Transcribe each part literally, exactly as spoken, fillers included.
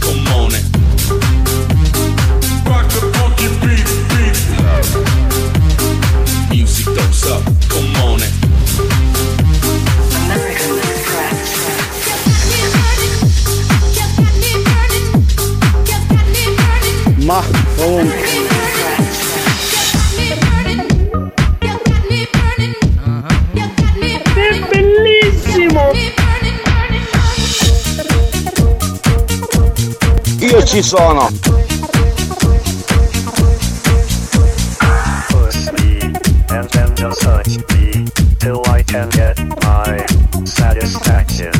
come on it. Rock the funky beat, beat. Music don't up, come on it. Ma comunque che bellissimo! Io ci sono. Push me and then just touch me till I can get my satisfaction.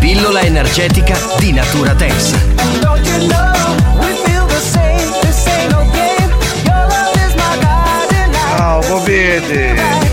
Pillola energetica di natura dance. Oh, vedete?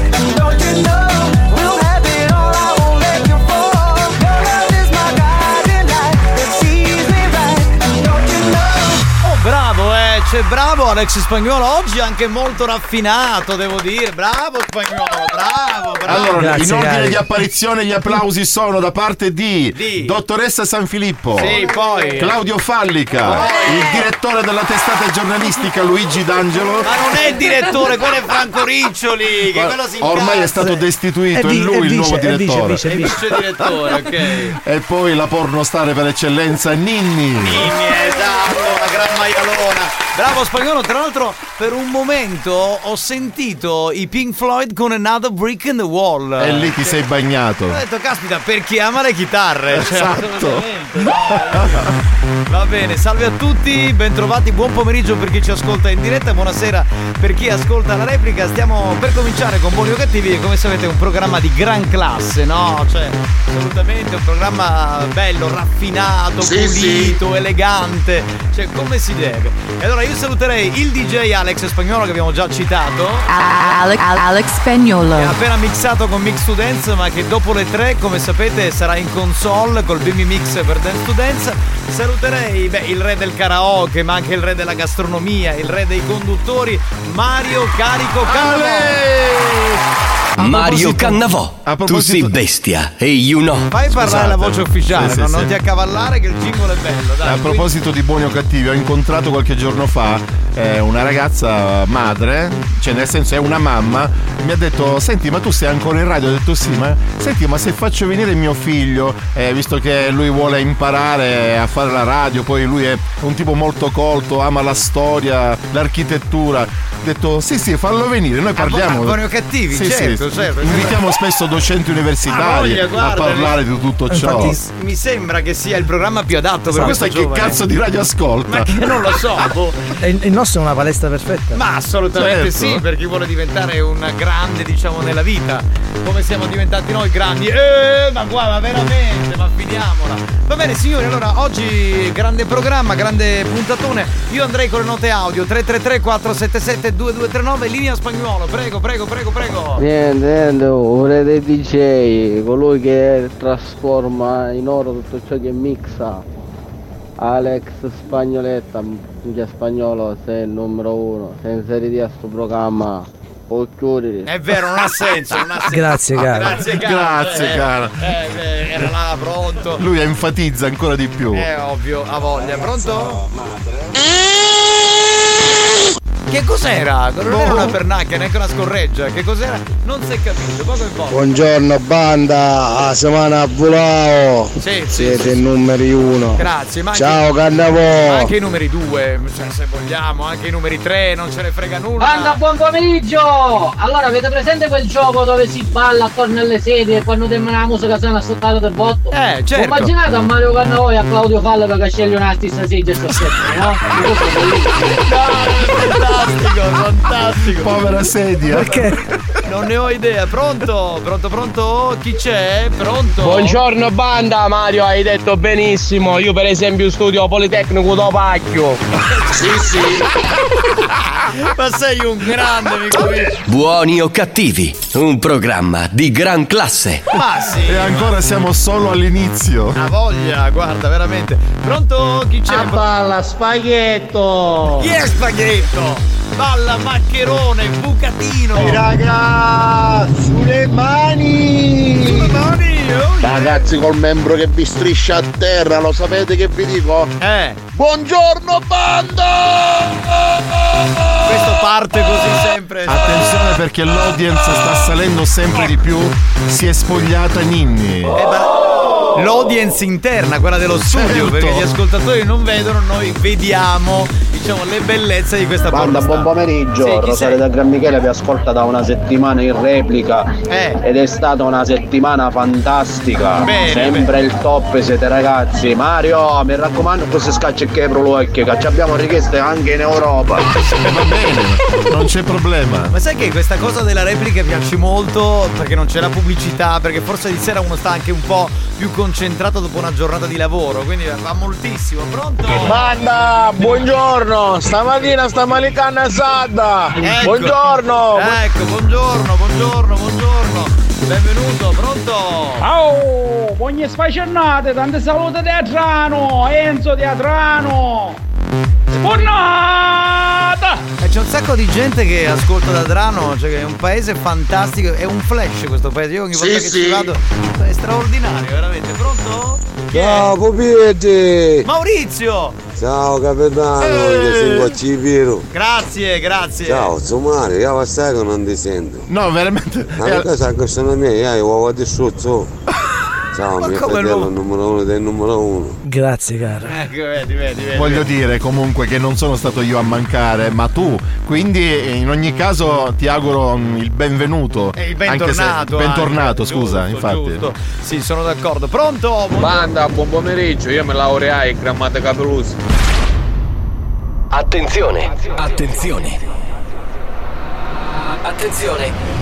Bravo Alex Spagnolo, oggi anche molto raffinato, devo dire. Bravo Spagnolo, bravo, bravo. Allora, grazie, in ordine cari di apparizione, gli applausi sono da parte di, di. Dottoressa Sanfilippo, sì, poi Claudio Fallica, eh. il direttore della testata giornalistica Luigi D'Angelo. Ma non è il direttore, quello è Franco Riccioli, che quello si ormai è stato destituito, è, è lui è il vice, nuovo direttore. È il vice direttore, ok. E poi la pornostare per eccellenza Ninni. Ninni, esatto. gran maialona. Bravo Spagnolo, tra l'altro per un momento ho sentito i Pink Floyd con Another Brick in the Wall. E lì ti sei bagnato. Ho detto, caspita, per chi ama le chitarre. Esatto. Va bene, salve a tutti, bentrovati, buon pomeriggio per chi ci ascolta in diretta, buonasera per chi ascolta la replica. Stiamo per cominciare con Buoni o Cattivi, come sapete è un programma di gran classe, no? Cioè, assolutamente un programma bello, raffinato, sì, pulito, sì. elegante, cioè come si deve. E allora io saluterei il D J Alex Pagnuolo, che abbiamo già citato, Alex, Alex Pagnuolo, che ha appena mixato con Mix to Dance, ma che dopo le tre, come sapete, sarà in console col Bimmy Mix per Dance to Dance. Saluterei, beh, il re del karaoke, ma anche il re della gastronomia, il re dei conduttori, Mario Carico Cannavò. A Mario Cannavò, tu sei bestia e you know. Fai parlare la voce ufficiale, sì, sì, no? sì. Non ti accavallare che il jingle è bello, dai. A proposito di buoni o cattivi, ho incontrato qualche giorno fa eh, una ragazza madre, cioè nel senso è una mamma, mi ha detto, senti ma tu sei ancora in radio? Ho detto sì, ma senti ma se faccio venire mio figlio, eh, visto che lui vuole imparare a fare la radio, poi lui è un tipo molto colto, ama la storia, l'architettura. Ho detto sì sì, fallo venire, noi parliamo. Ah, buoni o cattivi, sì, certo. Sì. Certo, invitiamo spesso docenti universitari ah, voglia, a parlare di tutto ciò. Infatti, mi sembra che sia il programma più adatto per questo. Che cazzo di radio ascolta? Ma che non lo so. Il nostro è una palestra perfetta. Ma assolutamente certo. Sì, per chi vuole diventare un grande, diciamo, nella vita, come siamo diventati noi grandi. Eh, ma qua, ma veramente, ma finiamola. Va bene signori, allora oggi grande programma, grande puntatone. Io andrei con le note audio tre tre tre quattro sette sette due due tre nove, linea Spagnolo. Prego, prego, prego, prego. Yeah. Ore dei D J, colui che trasforma in oro tutto ciò che mixa. Alex Spagnoletta, già Spagnolo, sei il numero uno, sei inseriti a sto programma. O chiudere. È vero, non ha senso, non ha senso. Grazie cara. Grazie cara. Grazie, eh, cara. Eh, era là pronto. Lui enfatizza ancora di più. È ovvio, ha voglia. Pronto? Che cos'era? Non boh. era una pernacchia, neanche una scorreggia. Che cos'era? Non si è capito, poco in poco. Buongiorno banda, la settimana volao. Sì, siete sì, sì. numeri uno. Grazie, ma ciao anche, Cannavò. Anche i numeri due, cioè se vogliamo, anche i numeri tre, non ce ne frega nulla. Banda, buon pomeriggio! Allora, avete presente quel gioco dove si balla attorno alle sedie e quando termina la musica sono ascoltato del botto? Eh, certo. Immaginate a Mario Cannavò e a Claudio Fallo che sceglie una stessa sedia e stasera, no? No, fantastico, fantastico. Povera sedia. Perché? Non ne ho idea. Pronto? Pronto, pronto? Chi c'è? Pronto? Buongiorno banda. Mario, hai detto benissimo. Io per esempio studio Politecnico d'Opacchio. Sì, sì. Ma sei un grande, amico mio. Buoni o cattivi, un programma di gran classe. Ma sì. E ancora siamo solo all'inizio. A voglia, guarda, veramente. Pronto? Chi c'è? A balla spaghetto. Chi è spaghetto? Balla maccherone, bucatino. Ehi raga, sulle mani. Sulle mani oh yeah. Ragazzi col membro che vi striscia a terra, lo sapete che vi dico? Eh Buongiorno banda. Questo parte così sempre. Attenzione perché l'audience sta salendo sempre di più. Si è spogliata Ninni. Eh ma l'audience interna, quella dello studio, certo. Perché gli ascoltatori non vedono, noi vediamo, diciamo, le bellezze di questa banda. Buon pomeriggio, sì, Rosario da Gran Michele vi ascolta da una settimana in replica eh. ed è stata una settimana fantastica. Bene, sempre bene. Il top siete ragazzi. Mario, mi raccomando, questo scaccia che proloche, che ci abbiamo richieste anche in Europa. Va bene, non c'è problema. Ma sai che questa cosa della replica piace molto perché non c'è la pubblicità, perché forse di sera uno sta anche un po' più concentrato dopo una giornata di lavoro, quindi va moltissimo. Pronto? Banda, buongiorno, stamattina sta malicando assada. Ecco, buongiorno. Ecco, buongiorno, buongiorno, buongiorno. Benvenuto, pronto? Ciao, buone sfaccennate, tante salute Teatrano, Enzo Teatrano. Sfornata! E c'è un sacco di gente che ascolta da Adrano, cioè che è un paese fantastico, è un flash questo paese, io ogni volta sì, che sì. ci vado è straordinario, veramente. Pronto? Ciao Popiete! Maurizio! Ciao capitano, io sono Grazie, grazie. Ciao, Zumari, io lo sai che non ti sento. No, veramente. Ma cosa è questa mia, io ho detto su. Ciao, ma mio fratello numero uno del numero uno. Grazie, caro. Ecco, vedi, vedi, vedi. Voglio dire comunque che non sono stato io a mancare, ma tu. Quindi in ogni caso ti auguro il benvenuto. E il bentornato. Se... Bentornato, ah, scusa, giusto, infatti. Giusto. Sì, sono d'accordo. Pronto? Banda, buon pomeriggio. Io mi laureai in grammatica pelusa. Attenzione. Attenzione. Attenzione.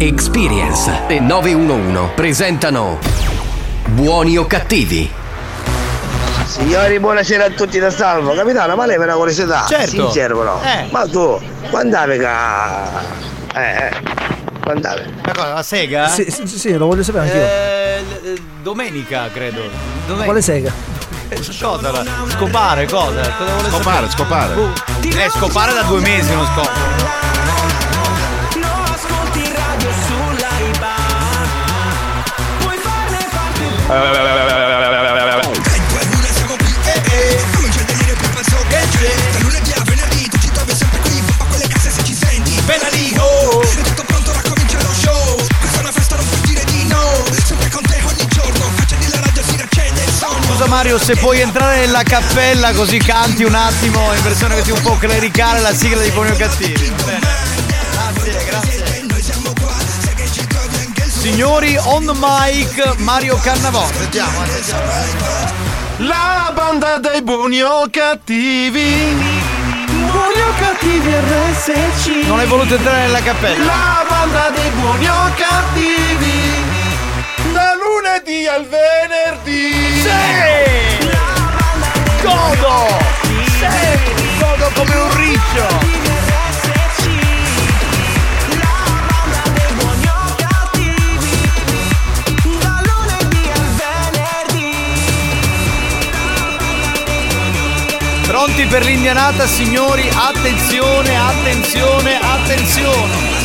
Experience e nove uno uno presentano Buoni o Cattivi. Signori, buonasera a tutti da Salvo. Capitano, ma lei per una curiosità, certo. Sincero però, eh. Ma tu, quando avevi che... Eh, eh, quando avevi? Ma cosa, la sega? Sì, sì, sì, lo voglio sapere anch'io. Eh, domenica, credo. Domenica. Quale sega? Cosa? Scopare, cosa? Cosa vuole scopare, sapere? Scopare. Uh, eh, scopare da due mesi non scopo. Bella lì, oh! Tutto pronto, ora comincia lo show. Questa è una festa, non puoi dire di no. Sempre con te ogni giorno. Faccia di la radio, si raccende il sonno. Scusa Mario, se puoi entrare nella cappella così canti un attimo in versione così un po' clericale la sigla di Buoni o Cattivi. Grazie, grazie. Signori, on mic Mario Cannavò. Sentiamo, sentiamo. La banda dei buoni o cattivi. Buoni o cattivi R S C. Non hai voluto entrare nella cappella. La banda dei buoni o cattivi. Da lunedì al venerdì. Sì! Godo! Sì! Godo come un riccio! Pronti per l'indianata, signori? Attenzione, attenzione, attenzione!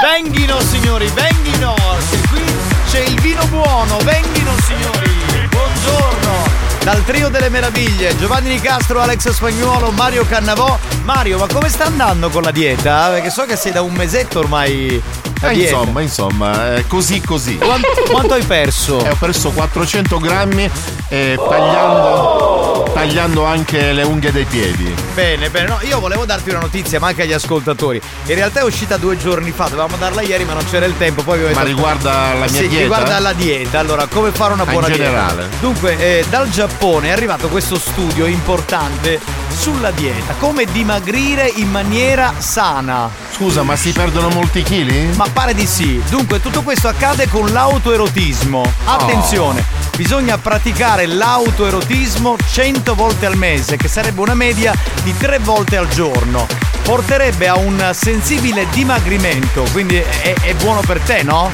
Venghino, signori, venghino! Venghino signori, buongiorno dal trio delle meraviglie, Giovanni Di Castro, Alex Pagnuolo, Mario Cannavò. Mario, ma come sta andando con la dieta? Perché so che sei da un mesetto ormai. Eh, insomma, insomma, eh, così così. Quanto, quanto hai perso? Eh, ho perso quattrocento grammi eh, tagliando, oh! tagliando anche le unghie dei piedi. Bene, bene, no, io volevo darti una notizia, ma anche agli ascoltatori. In realtà è uscita due giorni fa, dovevamo darla ieri, ma non c'era il tempo. Poi detto, ma riguarda la mia sì, dieta? Sì, riguarda la dieta, allora, come fare una buona dieta? In generale. Dieta. Dunque, eh, dal Giappone è arrivato questo studio importante sulla dieta, come dimagrire in maniera sana. Scusa, ma si perdono molti chili? Ma pare di sì. Dunque tutto questo accade con l'autoerotismo. Attenzione, oh. Bisogna praticare l'autoerotismo cento volte al mese, che sarebbe una media di tre volte al giorno. Porterebbe a un sensibile dimagrimento, quindi è, è buono per te, no?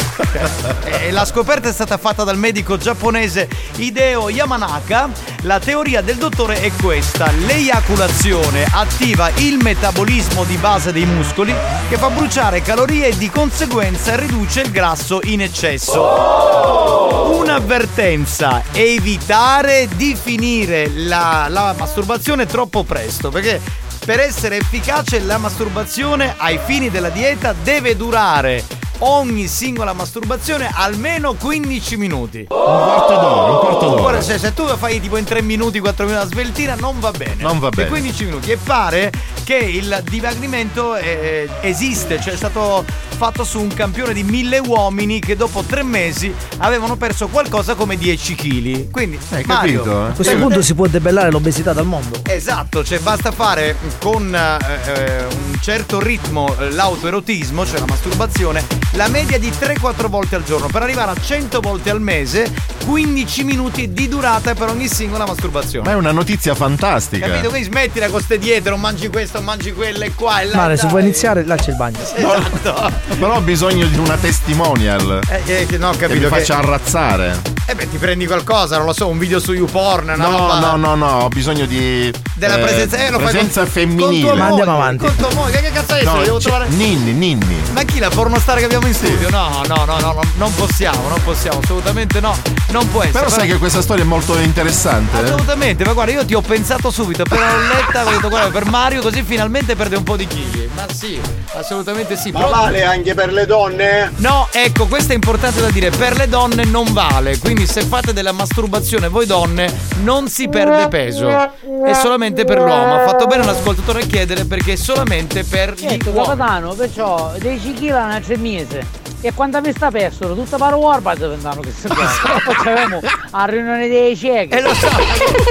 La scoperta è stata fatta dal medico giapponese Hideo Yamanaka. La teoria del dottore è questa: l'eiaculazione attiva il metabolismo di base dei muscoli, che fa bruciare calorie e di conseguenza riduce il grasso in eccesso. Oh! Un'avvertenza: evitare di finire la, la masturbazione troppo presto, perché per essere efficace la masturbazione ai fini della dieta deve durare ogni singola masturbazione almeno quindici minuti. Oh! Un quarto d'ora, un quarto d'ora. Ora, cioè, se tu fai tipo in tre minuti, quattro minuti la sveltina, non va bene. Non va bene. E quindici minuti. E pare che il dimagrimento eh, esiste, cioè è stato fatto su un campione di mille uomini che dopo tre mesi avevano perso qualcosa come dieci chili. Quindi, hai Mario, capito? Eh? A questo punto si può debellare l'obesità dal mondo. Esatto, cioè basta fare con eh, un certo ritmo l'autoerotismo, cioè la masturbazione, la media di tre quattro volte al giorno per arrivare a cento volte al mese, quindici minuti di durata per ogni singola masturbazione. Ma è una notizia fantastica. Capito? Quindi smettila con ste diete, non mangi questo, non mangi quello e qua e là. Mario, se vuoi iniziare, là c'è il bagno. Esatto. Però ho bisogno di una testimonial. Eh, eh, no, capito, che mi faccia che... arrazzare. Eh beh, ti prendi qualcosa, non lo so, un video su YouPorn. No, no, no, no, no, ho bisogno di della eh, presenza, eh, lo presenza con, femminile. Con Ma andiamo avanti. Con tua moglie, che cazzo è? No, devo trovare Ninni, Ninni. Ma chi la pornostar che abbiamo in studio? No, no, no, no, no, non possiamo, non possiamo, assolutamente no. Non può essere. Però sai però... che questa storia è molto interessante. Assolutamente, eh? Ma guarda, io ti ho pensato subito, però l'ho letta, ho detto guarda, per Mario così finalmente perde un po' di chili. Ma sì, assolutamente sì. Ma però... vale anche per le donne? No, ecco, questo è importante da dire, per le donne non vale. Quindi se fate della masturbazione voi donne non si perde peso. È solamente per l'uomo. Ha fatto bene l'ascoltatore a chiedere perché è solamente per gli certo, uomini. Capitano, perciò dieci chili a tre mesi. E quando mi sta perso, tutta paro warba diventano che si facevamo a riunione dei ciechi. E lo so,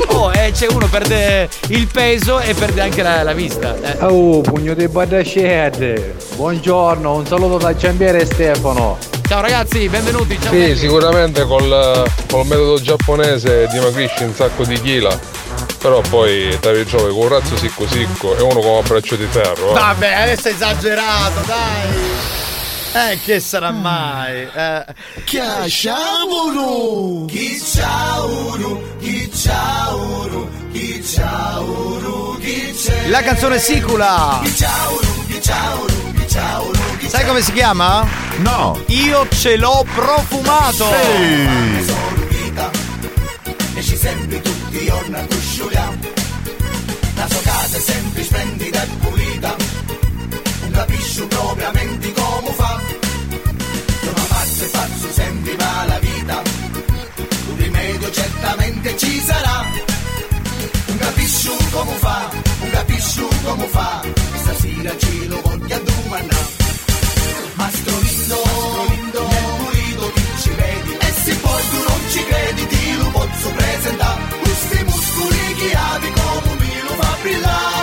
oh, eh, c'è uno perde il peso e perde anche la, la vista. Eh. Oh, pugno di badascete. Buongiorno, un saluto da Giambiere e Stefano. Ciao ragazzi, benvenuti. Ciao. Sì, belli. Sicuramente col, col metodo giapponese dimagrisci un sacco di chila. Però poi te li giochi con un razzo sicco sicco e uno con un braccio di ferro. Eh. Vabbè, adesso è esagerato, dai. Eh, che sarà mai? Eh. Chiasciamolo! Chiasciamolo! Chiasciamolo! Chiasciamolo! La canzone Sicula! Sai come si chiama? No! Io ce l'ho profumato! E ci sembri tutti giorni cusciuliamo. La sua casa è sempre splendida e pulita. Capisci propriamente come fa, non faccio faccio sempre la vita, un rimedio certamente ci sarà, non capisci come fa, non capisci come fa, stasera ce lo voglio domandà, mastro lindo, lindo, nel pulito ti ci vedi, e se poi tu non ci credi ti lo posso presentare, questi muscoli che hai come mi lo fa brillare.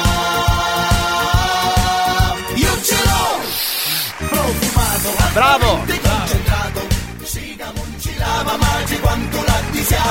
Bravo!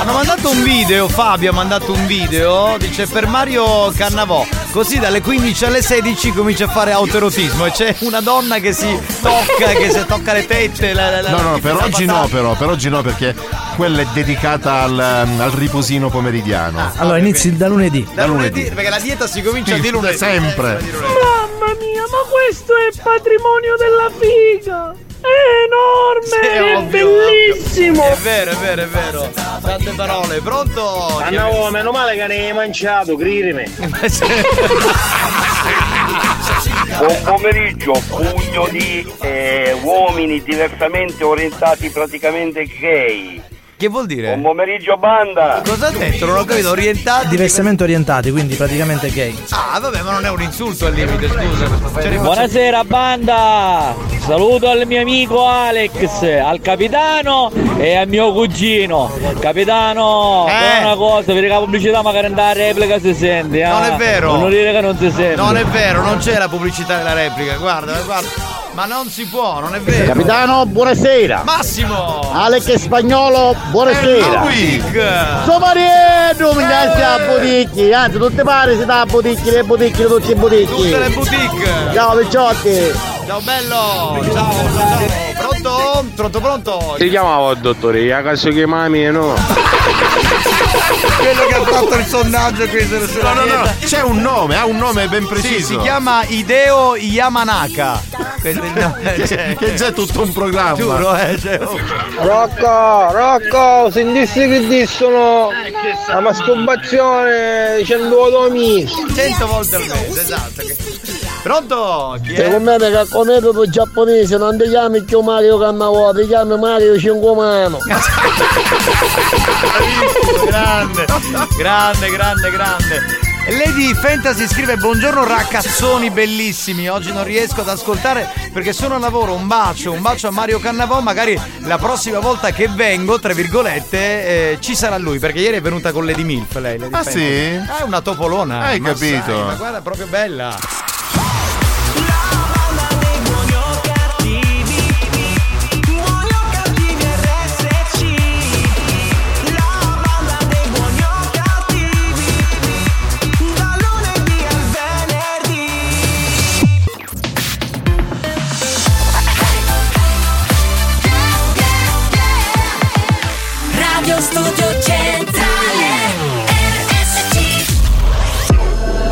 Hanno mandato un video, Fabio ha mandato un video, dice per Mario Cannavò, così dalle quindici alle sedici comincia a fare autoerotismo e c'è una donna che si tocca, che si tocca le tette. La, la, no, no, per oggi no, però, per oggi no, perché quella è dedicata al, al riposino pomeridiano. Ah, allora inizi da lunedì. Da, da lunedì, lunedì, perché la dieta si comincia sì, di lunedì. Sempre. Di lunedì. Mamma mia, ma questo è il patrimonio della figa! È enorme, sì, è ovvio, bellissimo. Ovvio. È vero, è vero, è vero. Tante parole, pronto? Andiamo, meno male che ne hai mangiato, gridimi. Buon pomeriggio, pugno di eh, uomini diversamente orientati, praticamente gay. Che vuol dire? Buon pomeriggio banda! Cosa ha detto? Non ho capito, orientati? Diversamente orientati, quindi praticamente gay. Ah vabbè, ma non è un insulto al limite, scusa. Buonasera banda! Saluto al mio amico Alex, al capitano e al mio cugino. Capitano, eh. una cosa, perché la pubblicità magari andare a replica si sente. Eh? Non è vero! Non dire che non si sente. Non è vero, non c'è la pubblicità della replica, guarda, guarda. Ma non si può, non è vero. Capitano, buonasera. Massimo. Alex Pagnuolo, buonasera. Somarietto, mi piace a boticchi. Anzi, tutte pare si dà a boticchi, le boticchi, tutti i boticchi. Tutte le boutique. Ciao, picciotti. Ciao, bello. Ciao, ciao, ciao. Pronto? Pronto, pronto? Si chiamava il dottore, la cazzo che mami e no. Quello che ha fatto il sondaggio qui sulla no, no, no, c'è un nome, ha un nome ben preciso. Sì, si chiama Hideo Yamanaka. Che, che c'è tutto un programma. Giuro, eh, c'è un... Rocco, Rocco, sentissi che dissono la masturbazione cento volte al mese, esatto. Pronto? Chi è? Secondo me che con metodo giapponese non ti chiami più Mario Cannavò, ti chiami Mario Cinquemano. Grande, grande, grande, grande. Lady Fantasy scrive: buongiorno ragazzoni bellissimi, oggi non riesco ad ascoltare perché sono a lavoro, un bacio, un bacio a Mario Cannavò, magari la prossima volta che vengo, tra virgolette, eh, ci sarà lui, perché ieri è venuta con Lady Milf lei. Lady ah Fantasy. Sì? È ah, una topolona. Hai ma capito? Sai, ma guarda, è proprio bella.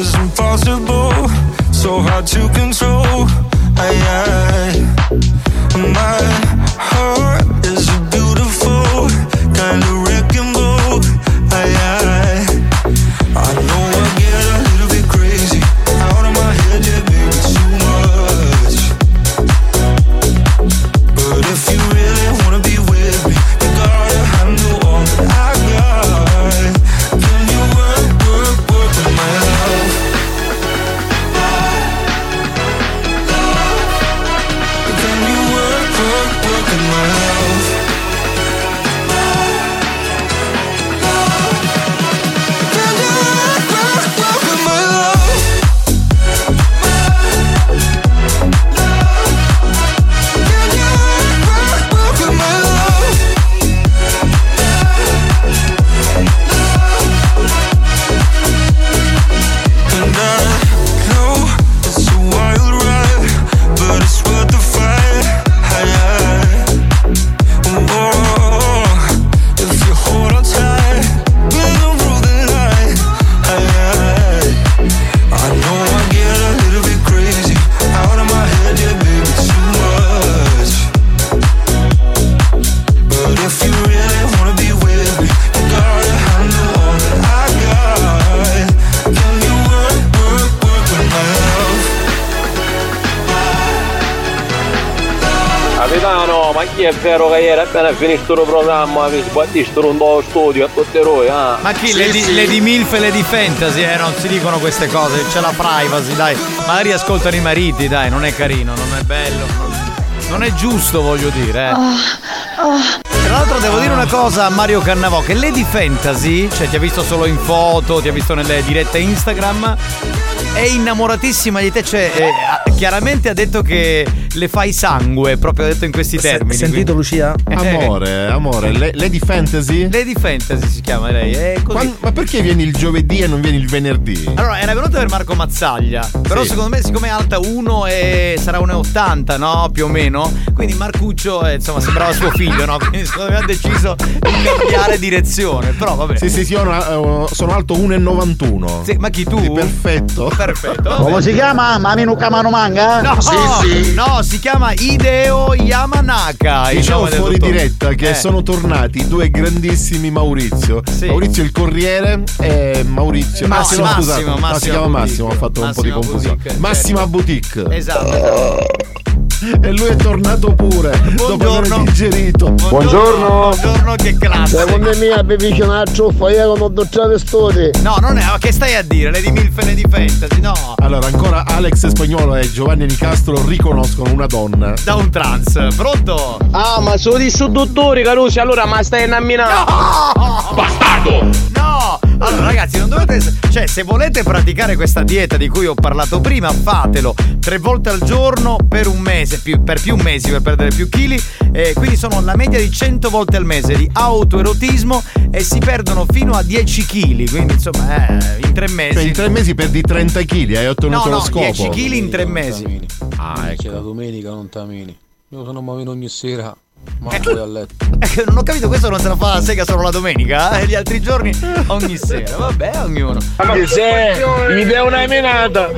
It's impossible, so hard to control. Aye, aye. My heart is a beautiful kind of wrecking ball. Aye, aye. I know I get a little bit crazy, out of my head, yeah, baby, too much. But if you really wanna be with me, you gotta handle all that I got. Can you work, work, work with my love? È vero che ieri appena finito il programma mi sbattistero un nuovo studio a tutti noi, eh? Ma chi? Sì, Lady, sì. Lady Milf e Lady Fantasy, eh? Non si dicono queste cose, c'è la privacy, dai. Magari ascoltano i mariti, dai, non è carino, non è bello, non è giusto, voglio dire, eh. Oh, oh. Tra l'altro devo dire una cosa a Mario Cannavò, che Lady Fantasy, cioè ti ha visto solo in foto, ti ha visto nelle dirette Instagram, è innamoratissima di te, cioè eh, chiaramente ha detto che le fai sangue, proprio ha detto in questi termini. S- sentito quindi. Lucia? Amore, amore, le- Lady Fantasy? Lady Fantasy si chiama lei, è così. Quando, ma perché vieni il giovedì e non vieni il venerdì? Allora, era venuta per Marco Mazzaglia, però sì. Secondo me siccome è alta uno e sarà uno e ottanta, no? Più o meno, quindi Marcuccio eh, insomma sembrava suo figlio, no? Quindi secondo me ha deciso di cambiare direzione, però vabbè. Sì, sì, sì, io sono, sono alto uno e novantuno. Sì, ma chi tu? Sì, perfetto. Perfetto. Come si chiama? Maminu Kamano Manga? No, sì, sì. No, si chiama Hideo Yamanaka. Diciamo fuori dottore. Diretta che eh. sono tornati due grandissimi Maurizio. Sì. Maurizio il Corriere e Maurizio no, Massimo, no, scusate. Massimo, Massimo, no, si chiama Massimo, ha fatto Massimo un po' di confusione. Boutique, Massima certo. Boutique. Esatto. esatto. E lui è tornato pure. Buongiorno. Dopo digerito. Buongiorno. Buongiorno, che classe. Secondo me abbiamo vicino alla ciuffa. Io non ho docciato storie. No, non è. Ma che stai a dire? Le di Milf e le di Fantasy, no. Allora, ancora Alex Pagnuolo e Giovanni Di Castro riconoscono una donna da un trans. Pronto? Ah, ma sono di suddottore, Carusi. Allora, ma stai in amminare? No! Bastardo! No! Allora ragazzi non dovete, cioè se volete praticare questa dieta di cui ho parlato prima, fatelo tre volte al giorno per un mese, più, per più mesi per perdere più chili, eh, quindi sono la media di cento volte al mese di autoerotismo e si perdono fino a dieci chili, quindi insomma eh, in tre mesi. Cioè in tre mesi perdi trenta chili, hai ottenuto no, no, lo scopo. No, dieci chili in tre mesi. Ah, ecco. C'è la domenica non tamini. Io sono mamino ogni sera. Ma eh, poi a letto. Eh, non ho capito, questo non se la fa a sega solo la domenica, e eh? Gli altri giorni ogni sera. Vabbè, ognuno. Ma che c'è? Mi dai una menata.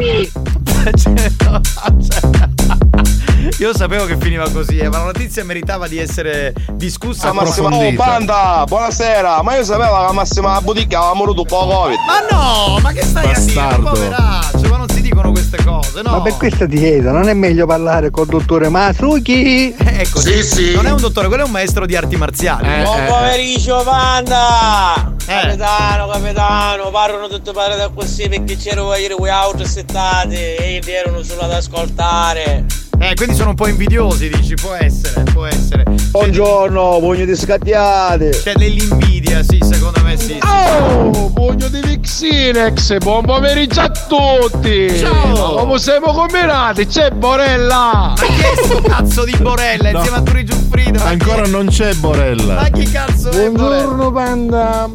Io sapevo che finiva così, eh, ma la notizia meritava di essere discussa. Ah, Massimo, oh, banda, buonasera. Ma io sapevo che Massimo la botica aveva morto dopo Covid. Ma no, ma che stai Bastardo. a dire? Poveraccio, ma non si dicono queste cose, no? Ma per questa dieta non è meglio parlare col dottore Masuki? Ecco, sì, sì. Non è un dottore, quello è un maestro di arti marziali. Eh, Buon eh. pomeriggio, banda! Eh. Capitano, capitano, parlano tutte parole così perché c'erano ieri quei auto settate e vi erano solo ad ascoltare. Eh, quindi sono un po' invidiosi, dici, può essere, può essere. Buongiorno, pugno di scattiate. C'è dell'invidia, sì, secondo me sì. Oh, pugno di Vixinex, buon pomeriggio a tutti. Ciao. Come siamo combinati? C'è Borella. Ma che è sto cazzo di Borella? No. Insieme a Turi Giuffrida. Ancora non c'è Borella. Ma chi cazzo è Borella? Buongiorno, panda.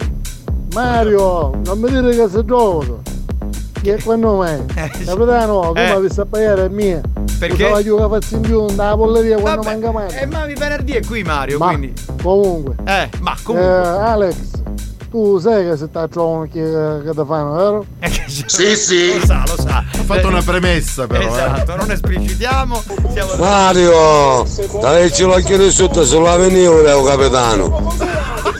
Mario, non mi dire che sei gioco. Chi è qua nome? Capitano, come vi sta pagare è mia. Perché? Usava io che faccio in più da polleria quando Vabbè, manca Mario. Eh, ma venerdì è qui Mario, ma, quindi. Comunque. Eh, ma comunque. Eh, Alex, tu sai che se ti trovano che, che ti fanno, vero? Eh, sì, sì. Lo sa, lo sa. Ho fatto eh, una premessa però. Esatto, eh. non esplicitiamo. Siamo... Mario, dai l'occhio di sotto sull'avenivo, Leo Capitano.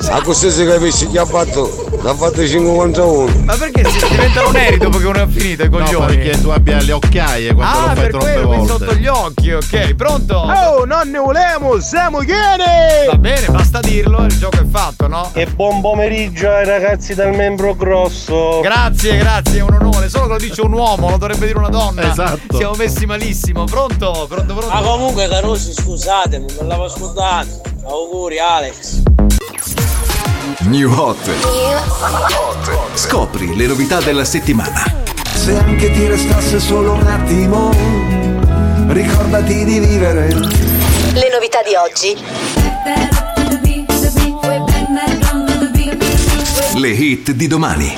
A così si capisce chi ha fatto. L'ha fatto cinque contro uno. Ma perché diventano neri dopo che uno è finito i coglioni? No, perché tu abbia le occhiaie quando ah, lo fai troppe volte. Ah, sotto gli occhi, ok, pronto? Oh, non ne volemo, siamo chiari! Va bene, basta dirlo, il gioco è fatto, no? E buon pomeriggio ai ragazzi del membro grosso. Grazie, grazie, è un onore. Solo che lo dice un uomo, lo dovrebbe dire una donna. Esatto. Siamo messi malissimo, pronto? Pronto, pronto? Ma comunque, carosi, scusatemi, non l'avevo ascoltato. Auguri, Alex. New Hot. Scopri le novità della settimana. Se anche ti restasse solo un attimo, ricordati di vivere. Le novità di oggi. Le hit di domani.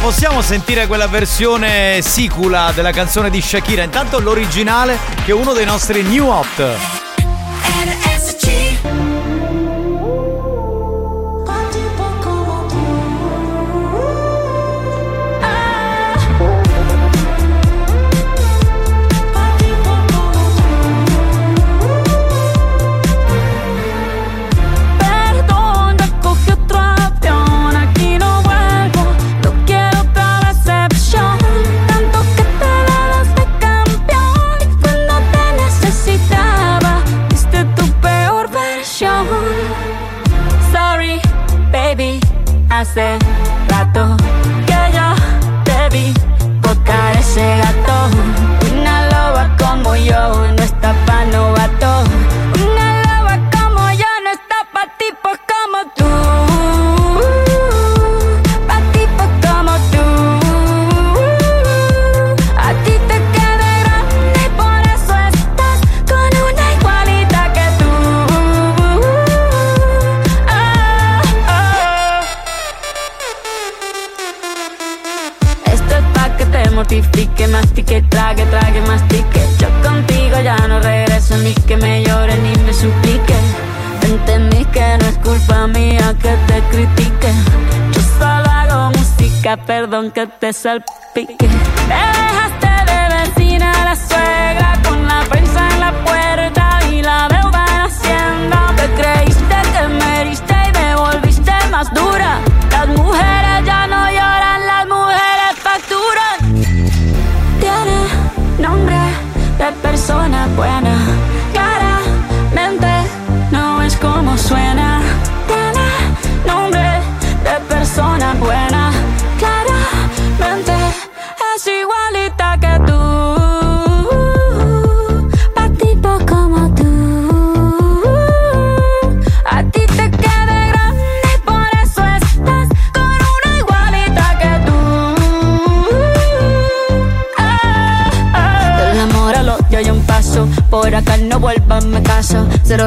Possiamo sentire quella versione sicula della canzone di Shakira, intanto l'originale che è uno dei nostri new hot. R S C Hace rato que yo te vi tocar ese gato. Una loba como yo no está pa' novato. Una loba como yo no está pa' tipos como tú, pa' tipos como tú. A ti te queda grande y por eso estás con una igualita que tú. Oh, oh. Mortifique, mastique, trague, trague, mastique. Yo contigo ya no regreso, ni que me llore, ni me suplique. Entendí que no es culpa mía que te critique. Yo solo hago música, perdón que te salpique. Te dejaste de vecina a la suegra con la prensa en la puerta y la deuda en Hacienda. Te creíste que me heriste y me volviste más dura. Las mujeres ya no lloran, las mujeres facturan. Nombre de persona buena, claramente no es como suena. Tiene nombre de persona buena, claramente es igualita que tú. Pa' devuélvame casa. Cero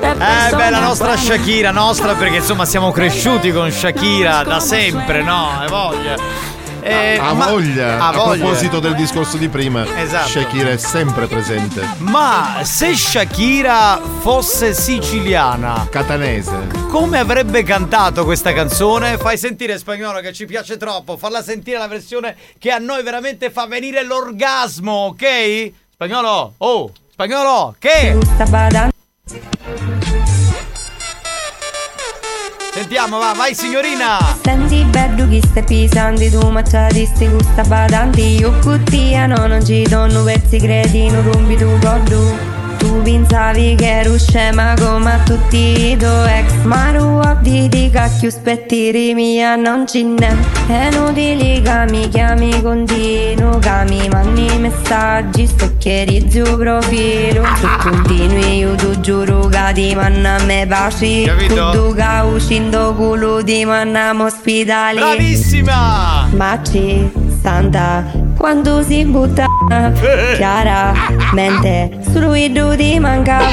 de persona. Eh beh, la nostra buena. Shakira, nostra perché insomma siamo cresciuti con Shakira da sempre, no? E voglia Eh, a ma... voglia, a, a voglia. Proposito del discorso di prima, esatto. Shakira è sempre presente. Ma se Shakira fosse siciliana, catanese, come avrebbe cantato questa canzone? Fai sentire Spagnolo che ci piace troppo, farla sentire la versione che a noi veramente fa venire l'orgasmo, ok? Spagnolo, oh, Spagnolo, che? Sentiamo, va, vai signorina! Senti bello che stai pisando, tu macciadisti gusta badanti. Io cuttiano, non ci donno pezzi credi, non rompi tu gordo. Tu pensavi che ero scema come tutti i tuoi ex, ma ruobdi di cacchio spettiri mia non ci n'è. È inutile che mi chiami continuo, che mi mandi messaggi, stoccherizzi il profilo. Se continui io ti giuro che ti manna a me baci. Tu che uscendo culo ti mandiamo ospitali. Bravissima! Maci, santa, quando si butta chiaramente sruido ti mancava.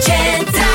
Centrale.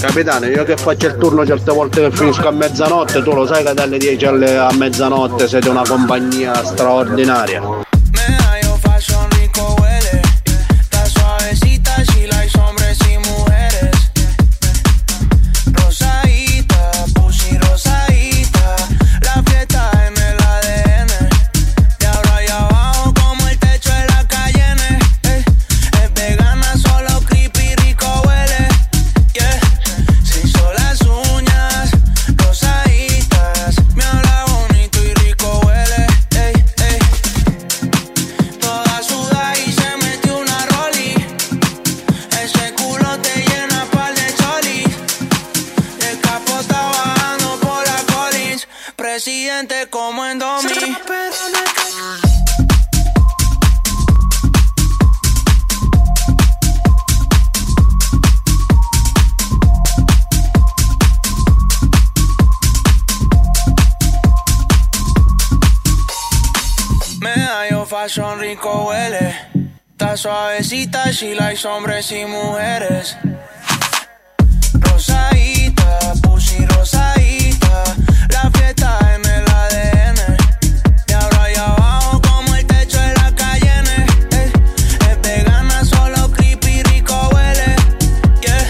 Capitano, io che faccio il turno certe volte che finisco a mezzanotte, tu lo sai che dalle dieci alle, a mezzanotte siete una compagnia straordinaria. Son rico huele, está suavecita, she likes hombres y mujeres. Rosadita, pussy rosadita, la fiesta en el A D N. De ahora allá abajo como el techo de la Cayenne. Eh, es vegana, solo creepy, rico huele. Yeah,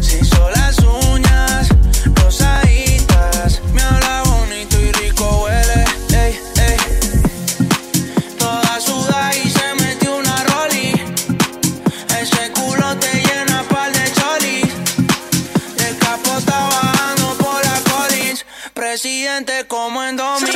se hizo las uñas rosaditas, me habla bonito y rico huele. Ey, ey. Presidente como en Domi.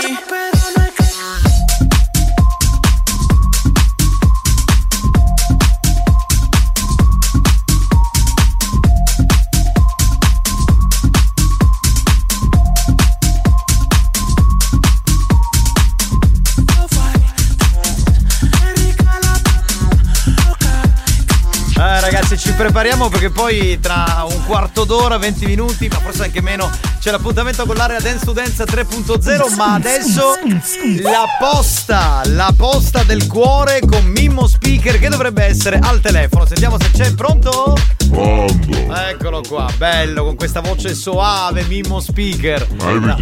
Eh, ragazzi, ci prepariamo perché poi tra un quarto d'ora, venti minuti, ma forse anche meno, c'è l'appuntamento con l'area Dance to Dance tre punto zero. Ma adesso la posta, la posta del cuore con Mimmo Speaker, che dovrebbe essere al telefono. Sentiamo se c'è. Pronto? Pronto. Eccolo qua, bello, con questa voce soave, Mimmo Speaker. Ma hai una...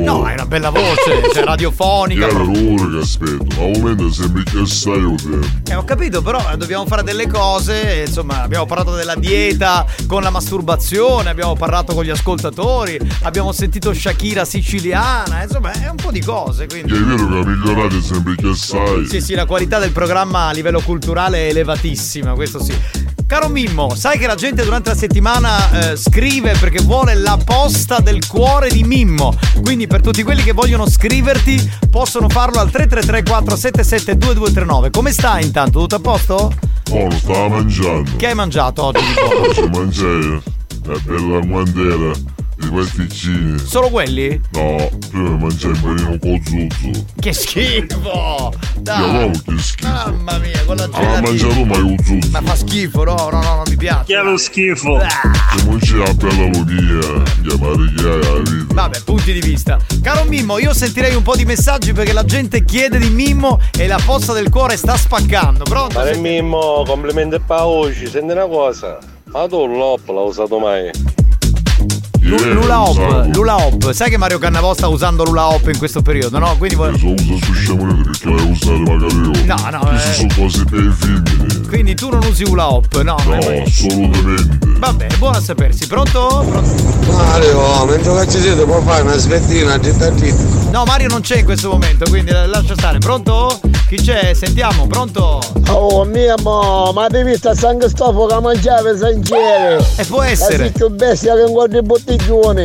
No, hai una bella voce, cioè radiofonica. È l'ora che aspetto, ma volendo sembri che sai o te. Eh, ho capito, però dobbiamo fare delle cose, insomma, abbiamo parlato della dieta con la masturbazione, abbiamo parlato con gli ascoltatori, abbiamo sentito Shakira siciliana, insomma è un po' di cose, quindi. È vero che migliorate sempre che sai. Sì sì, la qualità del programma a livello culturale è elevatissima, questo sì. Caro Mimmo, sai che la gente durante la settimana eh, scrive perché vuole la posta del cuore di Mimmo, quindi per tutti quelli che vogliono scriverti possono farlo al tre tre tre quattro sette sette due due tre nove. Come stai intanto? Tutto a posto? Oh, stavo mangiando. Che hai mangiato oggi? Oggi mangiai la bella guandera i pasticcini. Solo quelli? No, prima mangiai il panino con zuzzo. Che schifo! Dai. Che schifo. Mamma mia, con la gelatina. Ah, mangiato mai un zuzzo. Ma fa schifo, no, no, no, non mi piace. Che è lo schifo. Ah. Che non c'è la bella lunia, chiamare chi hai la vita. Vabbè, punti di vista. Caro Mimmo, io sentirei un po' di messaggi perché la gente chiede di Mimmo e la fossa del cuore sta spaccando. Pronto? Pare se... Mimmo, complimenti e paoci, senti una cosa. Ma tu l'op l'ha usato mai? Yeah, Lula Hop, Lula Hop, sai che Mario Cannavò sta usando Lula Hop in questo periodo, no? Quindi vuoi... Io uso su sciamone perché l'hai usato magari io. No, no, eh... sono cose per i figli. Quindi tu non usi Lula Hop, no? No, eh, assolutamente. Vabbè, buona a sapersi, pronto? Pronto? Mario, mentre che ci siete puoi fare una svettina, getta getta. No, Mario non c'è in questo momento, quindi lascia stare, pronto? Chi c'è? Sentiamo, pronto? Oh Mimmo, ma devi stare sangue stofo che mangiava sancere. E può essere. La più bestia che incontri bottiglione.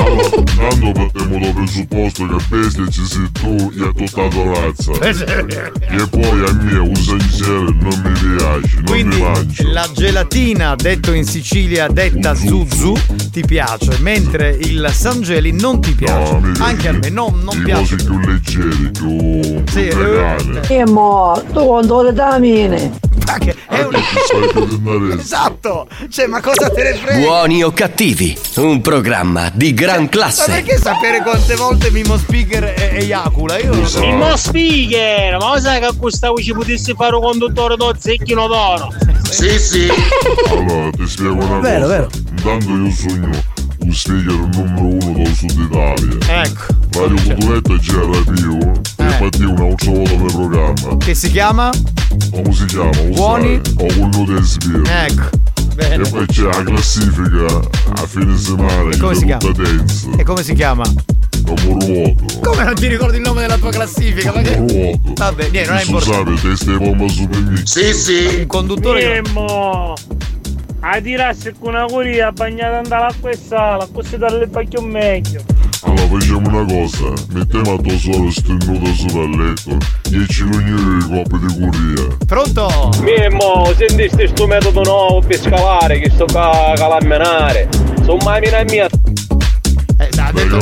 Allora, tanto partiamo dal presupposto che bestia ci sei tu e tutta tua razza. E poi a me un sancere non mi piace, non quindi, mi mangio. La gelatina detto in Sicilia, detta zuzu, ti piace, mentre il Sangeli non ti piace. No, mi anche a me non, non piace. Cose più leggeri, più... Sì, più e mo, tu con due vitamine. Ma che è un... Esatto, cioè ma cosa te ne frega? Buoni o cattivi, un programma di gran classe. Ma perché sapere quante volte Mimmo Speaker e eiacula? Io lo so. Mimmo Speaker, ma sai che a Gustavo ci potessi fare un conduttore d'oro zecchino d'oro? Sì, sì. Allora, ti spiego una vero, cosa. Vero. Intanto io sogno un speaker numero uno dal sud Italia. Ecco. Radio Culturetta c'era più eh. e partì una ultra volta per programma. Che si chiama? Come si chiama? Buoni? Ho voluto espirito. Ecco. Bene. E poi c'è la classifica a fine settimana di Mix two Dance. E come si chiama? Caporuoto. Come non ti ricordi il nome della tua classifica? Caporuoto. Vabbè, niente, non è importante. Scusate, testa di bomba super mix. Sì, sì. Un conduttore. Mimmo. A tirarsi con una curia bagnata andare a questa, la così dalle pacchio meglio. Allora facciamo una cosa, mettiamo a tuo solo stenuto sopra il letto e ci ognuno le coppe di curia. Pronto? Mimmo, sentiste sto metodo nuovo per scavare che sto qua a calammenare. Sono mai mina mia. Eh, no, detto...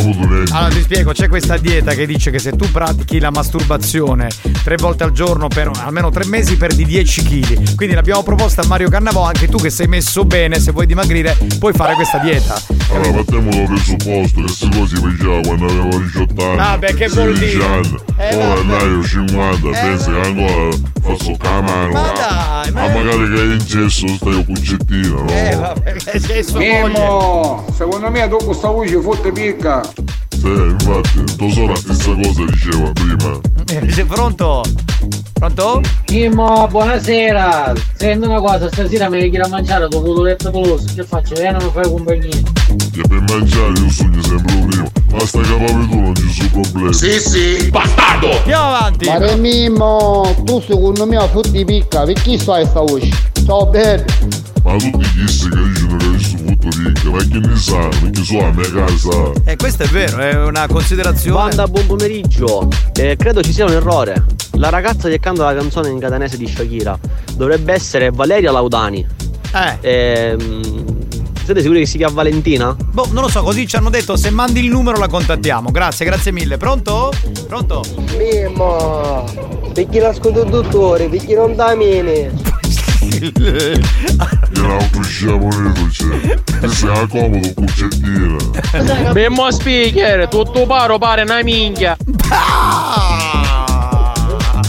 Allora ti spiego, c'è questa dieta che dice che se tu pratichi la masturbazione tre volte al giorno per almeno tre mesi perdi dieci chili. Quindi l'abbiamo proposta a Mario Cannavò, anche tu che sei messo bene, se vuoi dimagrire puoi fare questa dieta. Allora partiamo dal presupposto che se così faceva quando avevo diciotto anni. Vabbè, che vuol dire? Eh, ora dai ho cinquanta, eh, pensa che ancora faccio la mano. Ma dai, ma, ma magari che in cesso stai un cuccettino, no? Eh vabbè, che cesso Mimmo, secondo me tu questa voce fosse picca. Sì, infatti, tesoro la stessa cosa diceva prima. Sei pronto? Pronto? Mimmo, buonasera. Senti una cosa, stasera mi richiede a mangiare dopo un letto poloso. Che faccio? Vieni, non fai compagnia. Che per mangiare io sogno sempre prima. Basta capare tu, non ci sono problemi. Sì, sì. Bastardo! Andiamo avanti. Ma che Mimmo, tu secondo me fotti picca. Perché stai sta voce? Ciao, bene. Ma tutti chissà che dicono che questo punto ricca, ma che ne sa, perché so a mia casa. Eh, questo è vero, è una considerazione. Banda, buon pomeriggio. Eh, credo ci sia un errore. La ragazza che canta la canzone in catanese di Shakira dovrebbe essere Valeria Laudani. Eh. Ehm. Siete sicuri che si chiama Valentina? Boh, non lo so, così ci hanno detto, se mandi il numero la contattiamo. Grazie, grazie mille. Pronto? Pronto? Mimmo, perché l'ascolto dottore, perché non da mene. Era un cusciamo nero, c'è. Ti sei comodo un cuccettina. Mimmo Speaker, tutto paro pare una minchia.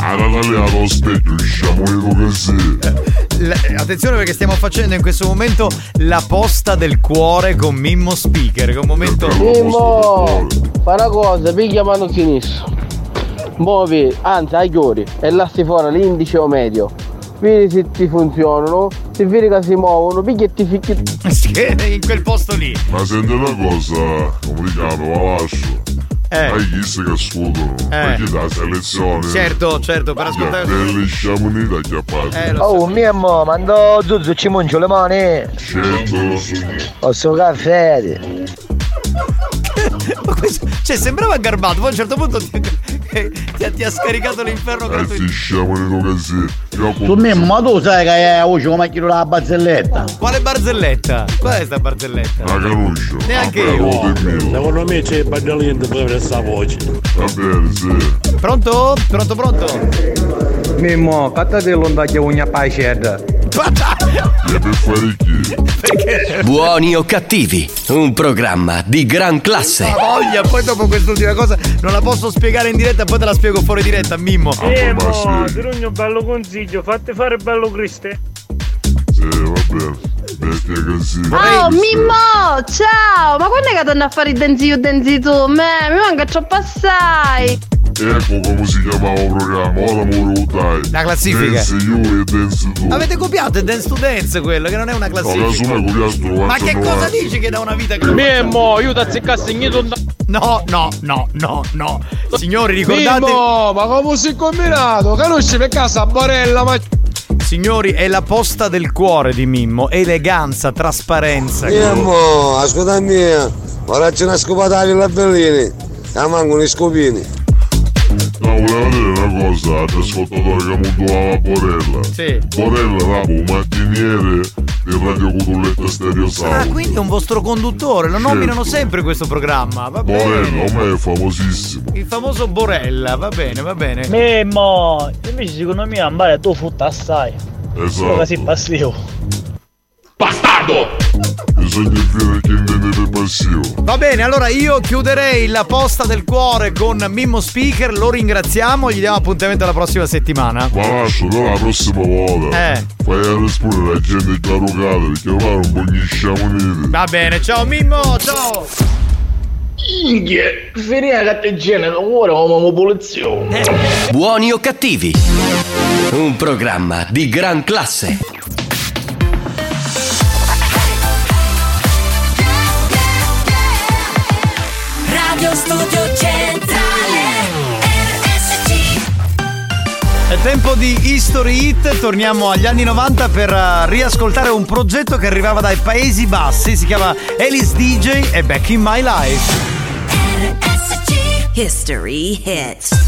Allora lo specchio, cusciamo nero così. Attenzione perché stiamo facendo in questo momento la posta del cuore con Mimmo Speaker, che è un momento. Mimmo, fa una cosa, piglia mano sinistra. Muovi, anzi, aiori e lasci fuori l'indice o medio. Vedi se ti funzionano, se vedi che si muovono, picchietti ficchietti. In quel posto lì. Ma senti una cosa, come si chiama, la lascio. Eh. Hai chissà che scudono, eh. perché da selezione. Certo, certo, per ascoltare. Per le sciamoni da chiappate. Eh, oh, mia mamma, mando Zuzu, ci mangio le mani. Certo. Ho suo caffè. questo, cioè sembrava garbato, poi a un certo punto ti, ti, ti ha scaricato l'inferno gratuito. Su me ma tu sai che è oggi come chiedo la barzelletta. Quale barzelletta? Qual è sta barzelletta? La canuscia. Neanche io. Secondo me c'è il bagliolente per questa voce. Va bene, sì. Pronto? Pronto, pronto? Mimmo, cattate l'onda che ogni pace. Buoni o cattivi, un programma di gran classe. La voglia, poi dopo quest'ultima cosa non la posso spiegare in diretta, poi te la spiego fuori diretta, Mimmo. Eh, mo, ti rogno un bello consiglio, fate fare bello Criste. Sì, vabbè. Oh Mimmo, ciao, ma quando è che torna a fare i danzi io, danzi tu? Me, mi manca troppo assai. Ecco come si chiamava il programma, ora me dai. La classifica. Dance you e Dance tu. Avete copiato il Dance to Dance, quello che non è una classifica. No, ma che cosa dici che da una vita che Mimmo, io ti azzeccassi niente. No, no, no, no, no. Signori, ricordate Mimmo, ma come si è combinato? Che non c'è per casa Borella, ma signori, è la posta del cuore di Mimmo, eleganza, trasparenza. Mimmo, ascolta mia, ora c'è una scopata a Villa Bellini, la mancano i scopini. No, volevo dire una cosa, l'ascoltatore che modulava Borella. Sì. Borella era un mattiniere del Radio Cutuletta Stereo Sound. Ah, quindi è un vostro conduttore, lo certo. Nominano sempre questo programma, va bene. Borella, ormai è famosissimo. Il famoso Borella, va bene, va bene. Mimmo, invece secondo me andare a tu futta assai. Esatto. Quasi passivo. Bastardo! Bisogna dire che intendete passivo. Va bene, allora io chiuderei la posta del cuore con Mimmo Speaker. Lo ringraziamo, gli diamo appuntamento la prossima settimana. Ma lascio, no, la prossima volta eh. fai a rispondere la gente carugata, perché ora non pugliasciamo niente. Va bene, ciao Mimmo, ciao. Inghie, finire la cattigiana ora come popolazione. Buoni o cattivi, un programma di gran classe. Studio Centrale R S C. È tempo di History Hit, torniamo agli anni novanta per uh, riascoltare un progetto che arrivava dai Paesi Bassi, si chiama Alice Deejay e Back in My Life. R S C History Hit.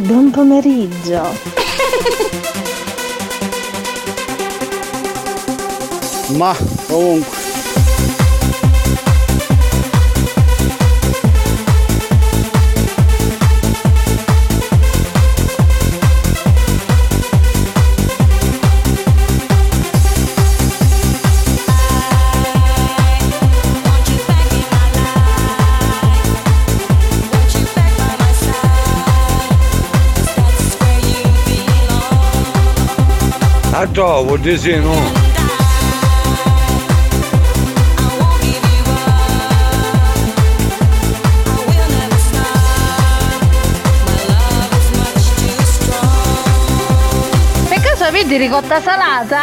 Buon pomeriggio. Ma comunque a trovo, disegno. Per caso vedi ricotta salata?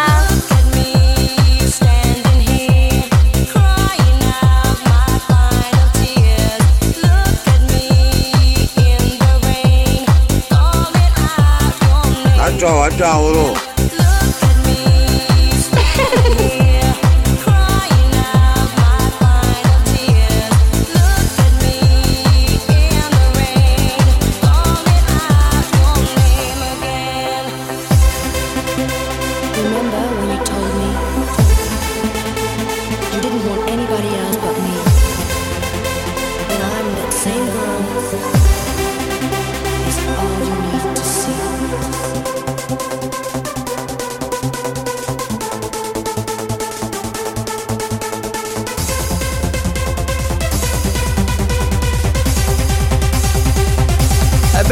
A trovo, a trovo. Same girl.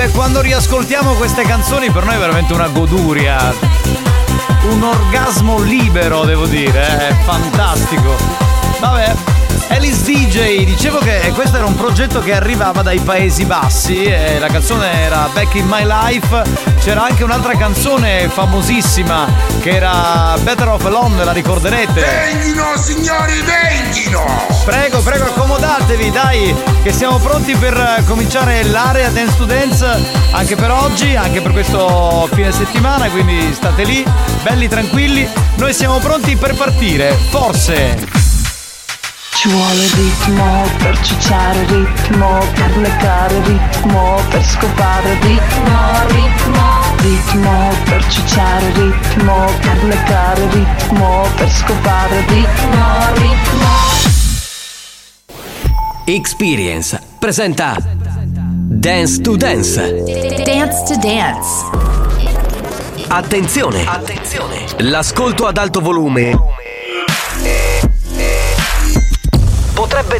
Beh, quando riascoltiamo queste canzoni per noi è veramente una goduria, un orgasmo libero, devo dire, è fantastico. Vabbè, Alice Deejay, dicevo che questo era un progetto che arrivava dai Paesi Bassi e la canzone era Back in My Life. C'era anche un'altra canzone famosissima che era Better Off Alone, la ricorderete. Venghino signori, venghino! Prego, prego, accomodatevi, dai, che siamo pronti per cominciare l'area Dance to Dance anche per oggi, anche per questo fine settimana, quindi state lì, belli tranquilli. Noi siamo pronti per partire, forse! Ci vuole ritmo per cicciare ritmo, per leccare ritmo, per scopare ritmo, ritmo, ritmo per cicciare ritmo, per leccare ritmo, per scopare ritmo, ritmo. Experience presenta Dance to Dance. Dance to Dance. Attenzione, attenzione. L'ascolto ad alto volume potrebbe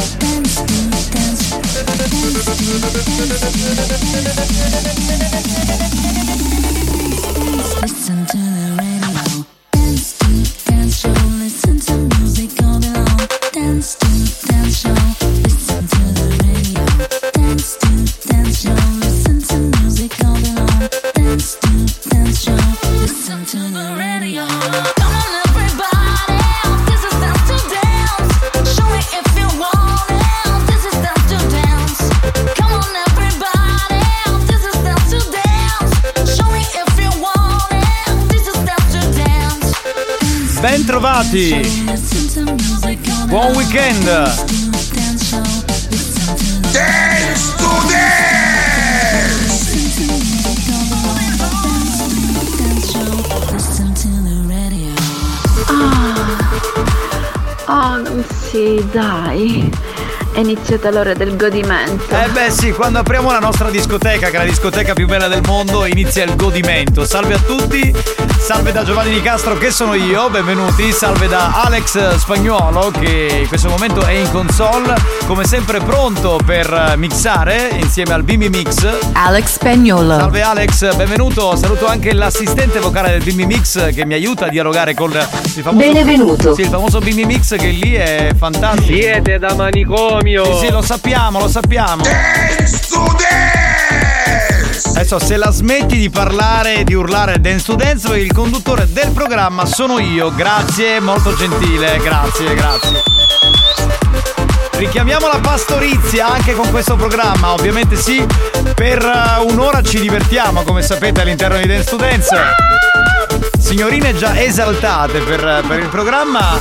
to dance. Listen to the radio, dance to dance show, listen to music all day long, dance to dance show, listen to the radio, dance to dance show, listen to music all day long, dance to dance show, listen to the radio. Come on everybody, this is dance to dance, show me if you want it. Ben trovati, buon weekend. Dance to dance. Ah, oh, non si, dai. È iniziata l'ora del godimento. Eh beh sì, quando apriamo la nostra discoteca, che è la discoteca più bella del mondo, inizia il godimento. Salve a tutti, salve da Giovanni Di Castro che sono io, benvenuti. Salve da Alex Pagnuolo che in questo momento è in console, come sempre pronto per mixare insieme al Bimmy Mix. Alex Pagnuolo. Salve Alex, benvenuto. Saluto anche l'assistente vocale del Bimmy Mix che mi aiuta a dialogare con il famoso... Benvenuto. Sì, il famoso Bimmy Mix che lì è fantastico. Siete da manicomio. Sì, sì, lo sappiamo, lo sappiamo. Dance to dance! Adesso se la smetti di parlare, di urlare dance to dance, il conduttore del programma sono io. Grazie, molto gentile, grazie, grazie. Richiamiamo la pastorizia anche con questo programma, ovviamente sì. Per un'ora ci divertiamo, come sapete, all'interno di Dance to Dance. Signorine già esaltate per, per il programma.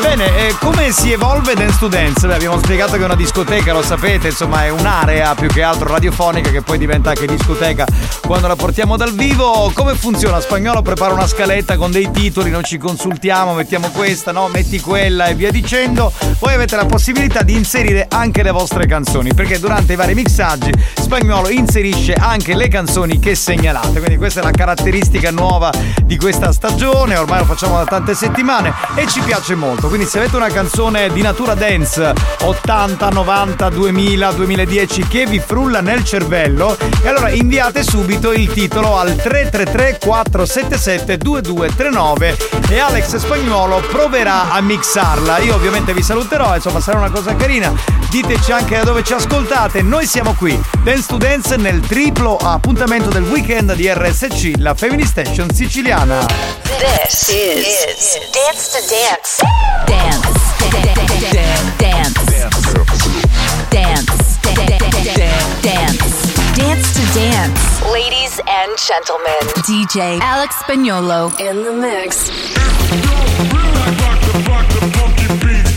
Bene, eh, come si evolve Dance to Dance? Beh, abbiamo spiegato che è una discoteca, lo sapete, insomma è un'area più che altro radiofonica che poi diventa anche discoteca quando la portiamo dal vivo. Come funziona? Spagnolo prepara una scaletta con dei titoli, non ci consultiamo, mettiamo questa, no, metti quella e via dicendo. Voi avete la possibilità di inserire anche le vostre canzoni, perché durante i vari mixaggi Spagnolo inserisce anche le canzoni che segnalate, quindi questa è la caratteristica nuova di questa stagione, ormai lo facciamo da tante settimane e ci piace molto. Quindi se avete una canzone di natura dance ottanta, novanta, duemila, duemiladieci che vi frulla nel cervello, e allora inviate subito il titolo al tre tre tre quattro sette sette due due tre nove e Alex Pagnuolo proverà a mixarla. Io ovviamente vi saluterò, insomma sarà una cosa carina. Diteci anche da dove ci ascoltate. Noi siamo qui, Dance to Dance, nel triplo appuntamento del weekend di R S C, la Family Station siciliana. This is, is Dance to Dance. Dance, dance, dance, dance, dance, Dance to Dance. Ladies and gentlemen, D J Alex Pagnuolo in the mix. Rock the funky beat.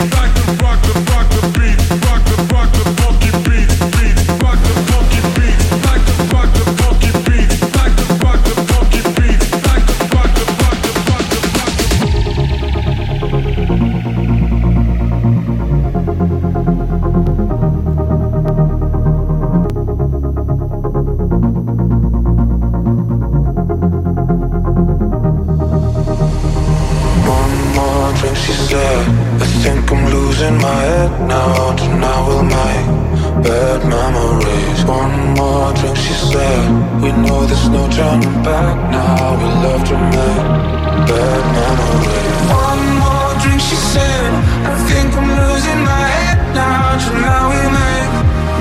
one more drink, she said. We know there's no turning back now. We love to make bad memories. One more drink, she said. I think I'm losing my head now. So now we make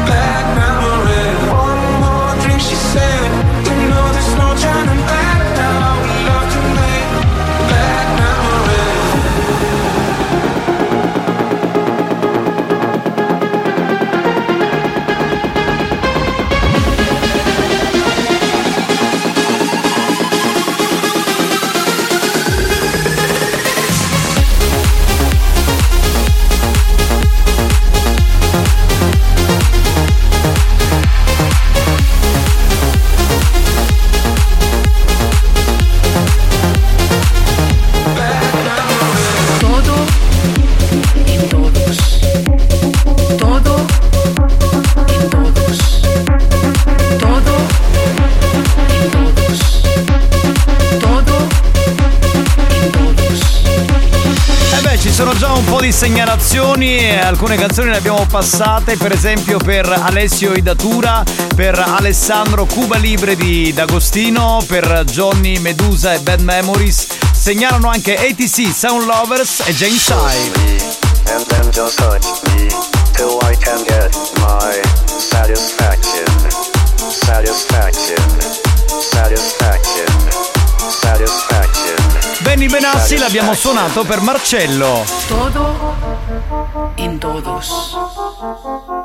bad memories. One more drink, she said. We know there's no turning back now. We love to make bad memories. Segnalazioni e alcune canzoni le abbiamo passate, per esempio per Alessio Idatura, per Alessandro Cuba Libre di D'Agostino, per Johnny Medusa e Bad Memories. Segnalano anche A T C, Sound Lovers e James High. Benny Benassi l'abbiamo suonato per Marcello. Todo in todos.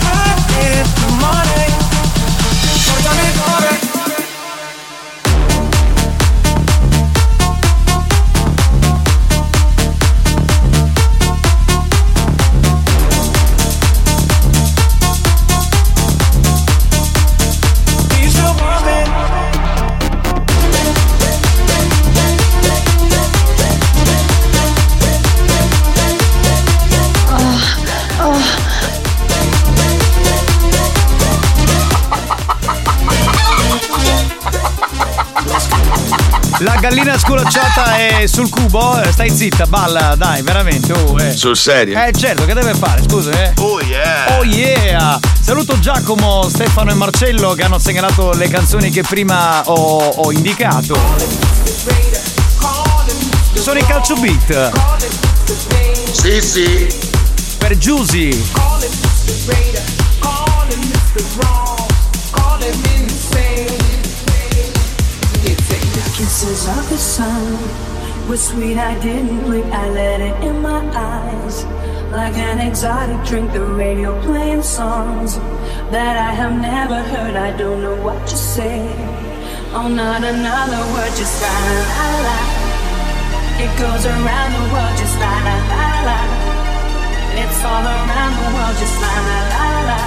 right in the morning. Ferrari, Ferrari. La gallina sculacciata è sul cubo, stai zitta, balla, dai, veramente. Oh, eh. Sul serio? Eh certo, che deve fare, scusa, eh. Oh yeah! Oh yeah! Saluto Giacomo, Stefano e Marcello che hanno segnalato le canzoni che prima ho, ho indicato. Sono i Calcio Beat. Sì, sì. Per Giusy. Kisses of the sun were sweet, I didn't blink, I let it in my eyes. Like an exotic drink, the radio playing songs that I have never heard, I don't know what to say. Oh, not another word, just la la la. It goes around the world, just la la la la. It's all around the world, just la la la la.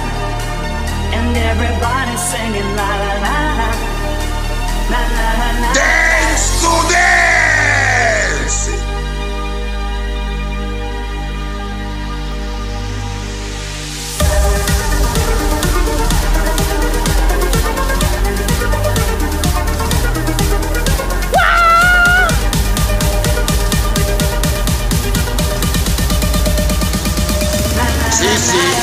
And everybody's singing la la la la. La, la, la, la. Dance to dance. Wow! La, la, sì, la, sì. La, la.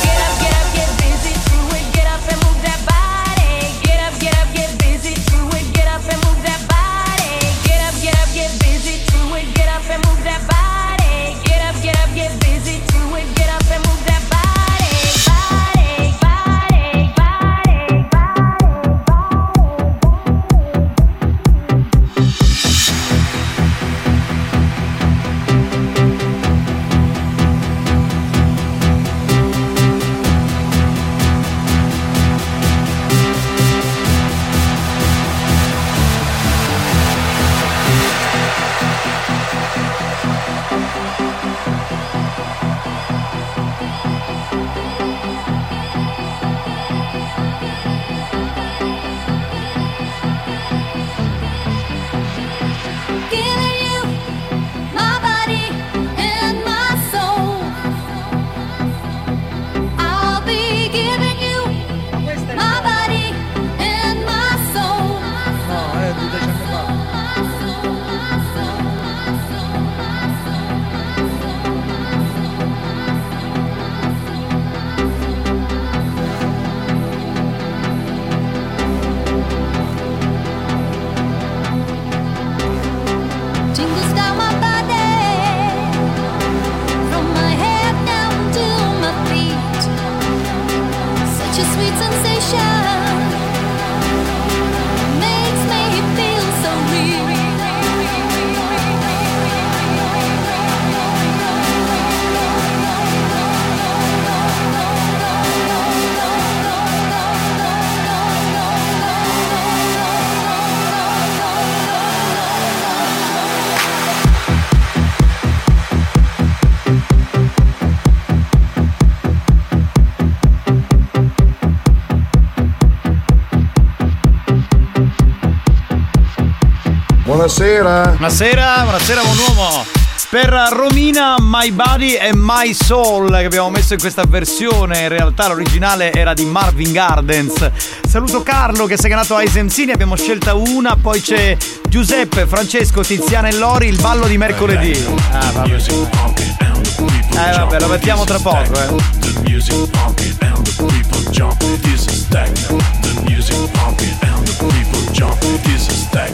Buonasera. Buonasera, buonasera, buon uomo. Per Romina, My Body and My Soul, che abbiamo messo in questa versione, in realtà l'originale era di Marvin Gardens. Saluto Carlo che si è ganato a Isemsini, ne abbiamo scelta una, poi c'è Giuseppe, Francesco, Tiziana e Lori, il ballo di mercoledì. Ah, vabbè. Eh vabbè, lo mettiamo tra poco, eh.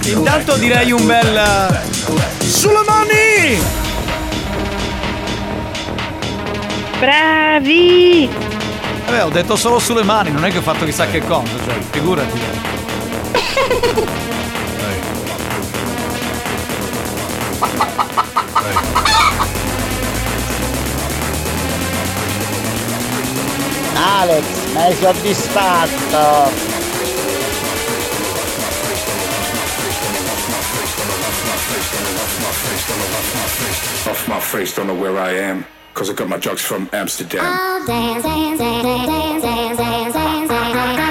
Intanto direi un bel sulle mani! Bravi! Vabbè, ho detto solo sulle mani, non è che ho fatto chissà che cosa, cioè, figurati. Alex, mi hai soddisfatto! Off my face, don't know where I am. Cause I got my drugs from Amsterdam. I'll dance, dance, dance, dance, dance, dance, dance, dance, dance, dance.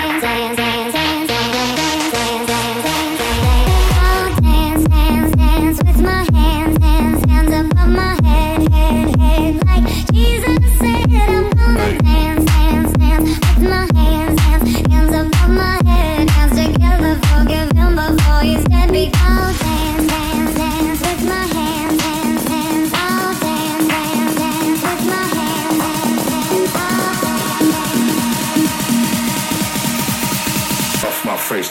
Face,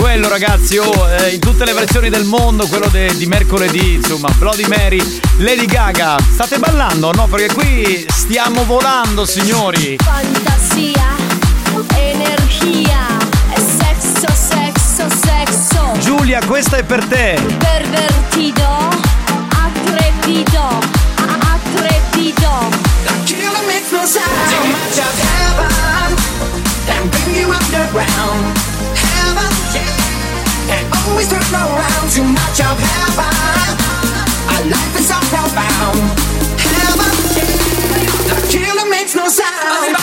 Quello ragazzi, oh, eh, in tutte le versioni del mondo, quello de- di mercoledì, insomma, Bloody Mary, Lady Gaga. State ballando? No, perché qui stiamo volando, signori. Fantasia, energia, sesso, sesso, sesso. Giulia, questa è per te. Pervertido, atrepido, atrepido. The killer makes no sound. Too much of heaven and bring you underground. Heaven, yeah. And always turn around. Too much of heaven, our life is so profound. Heaven, yeah. The killer makes no sound.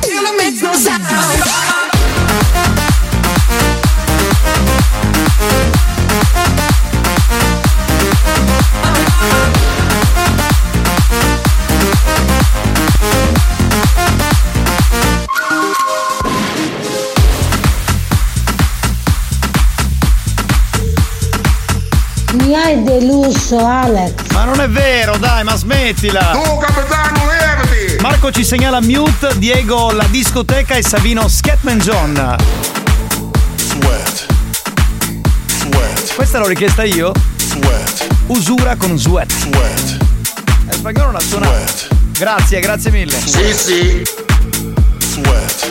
Killer makes no sound. Hai deluso Alex. Ma non è vero, dai, ma smettila. Tu capitano, levati. Marco ci segnala Mute, Diego la discoteca e Savino Scatman John. Sweat. Sweat. Questa l'ho richiesta io. Sweat. Usura con sweat. Sweat. È spagnolo non ha suonato. Sweat. Grazie, grazie mille. Sweat. Sì, sì. Sweat.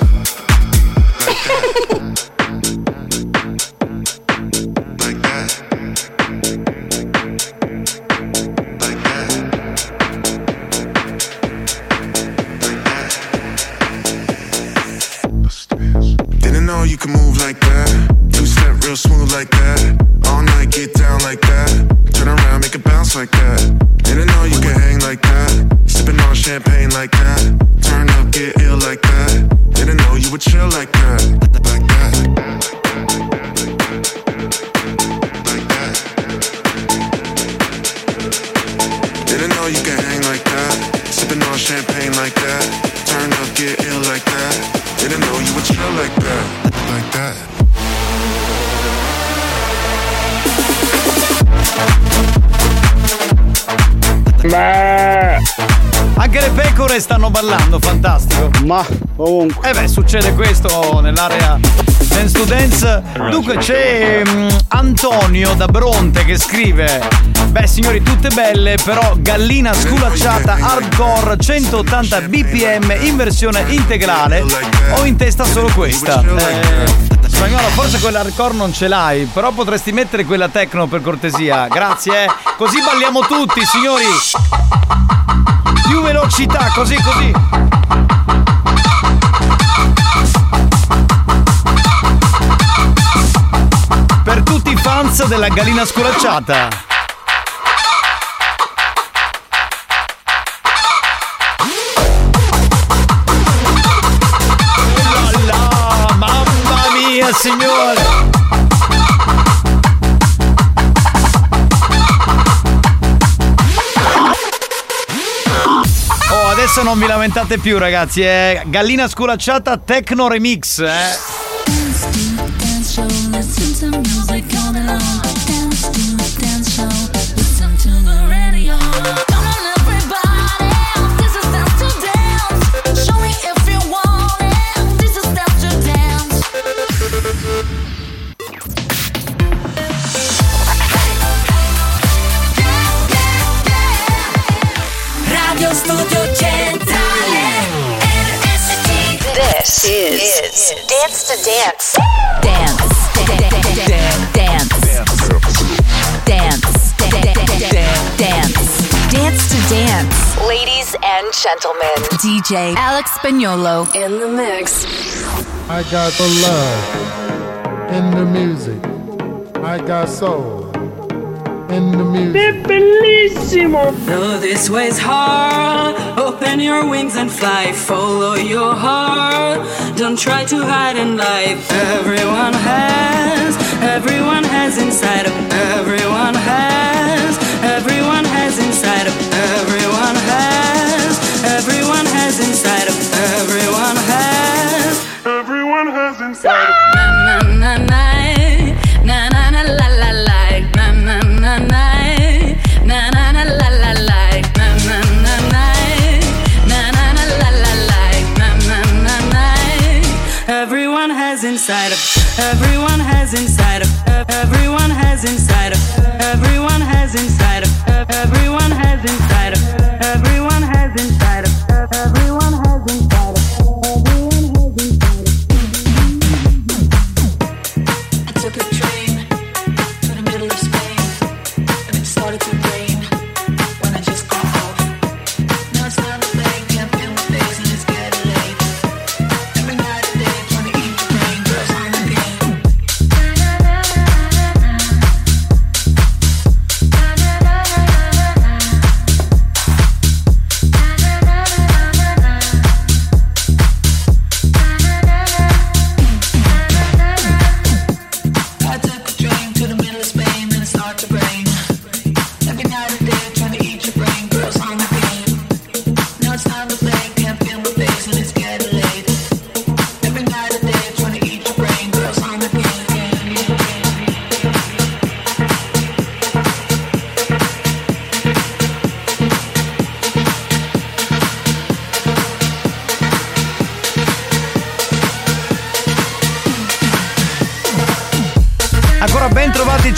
temperature e stanno ballando, fantastico. Ma ovunque. Eh beh, succede questo nell'area Dance to Dance. Dunque c'è um, Antonio da Bronte che scrive: beh signori, tutte belle, però gallina sculacciata hardcore centottanta B P M in versione integrale. Ho in testa solo questa. Eh, Spagnolo, forse quell'hardcore non ce l'hai, però potresti mettere quella techno per cortesia. Grazie, eh. Così balliamo tutti, signori. Più velocità, così, così. Per tutti i fans della gallina sculacciata. Lala, mamma mia, signore. Adesso non vi lamentate più, ragazzi, eh. Gallina sculacciata techno remix, eh. Studio Centrale R S C. This is, is Dance to Dance. Dance, dance, dance, dance, Dance to Dance. Ladies and gentlemen, D J Alex Pagnuolo in the mix. I got the love in the music. I got soul. È bellissimo! No, this way's hard. Open your wings and fly. Follow your heart. Don't try to hide in life. Everyone has, everyone has inside of. Everyone has, everyone has inside of. Everyone has, everyone has inside of. Everyone has, everyone has inside of. Na na na na na na la la la. Na na na na la la la na na na na na na na la la la na na na na. Everyone has inside of, everyone has inside of, everyone has inside of, everyone has inside of, everyone has inside of, everyone has inside of, everyone has inside of, everyone has inside of. I took a train to the middle of Spain. Started to rain when I just got off. Now it's not a thing, can't feel my face and it's getting late. Every night and day, trying to eat the rain, girls on the game. I took a dream to the middle of Spain and it started to rain.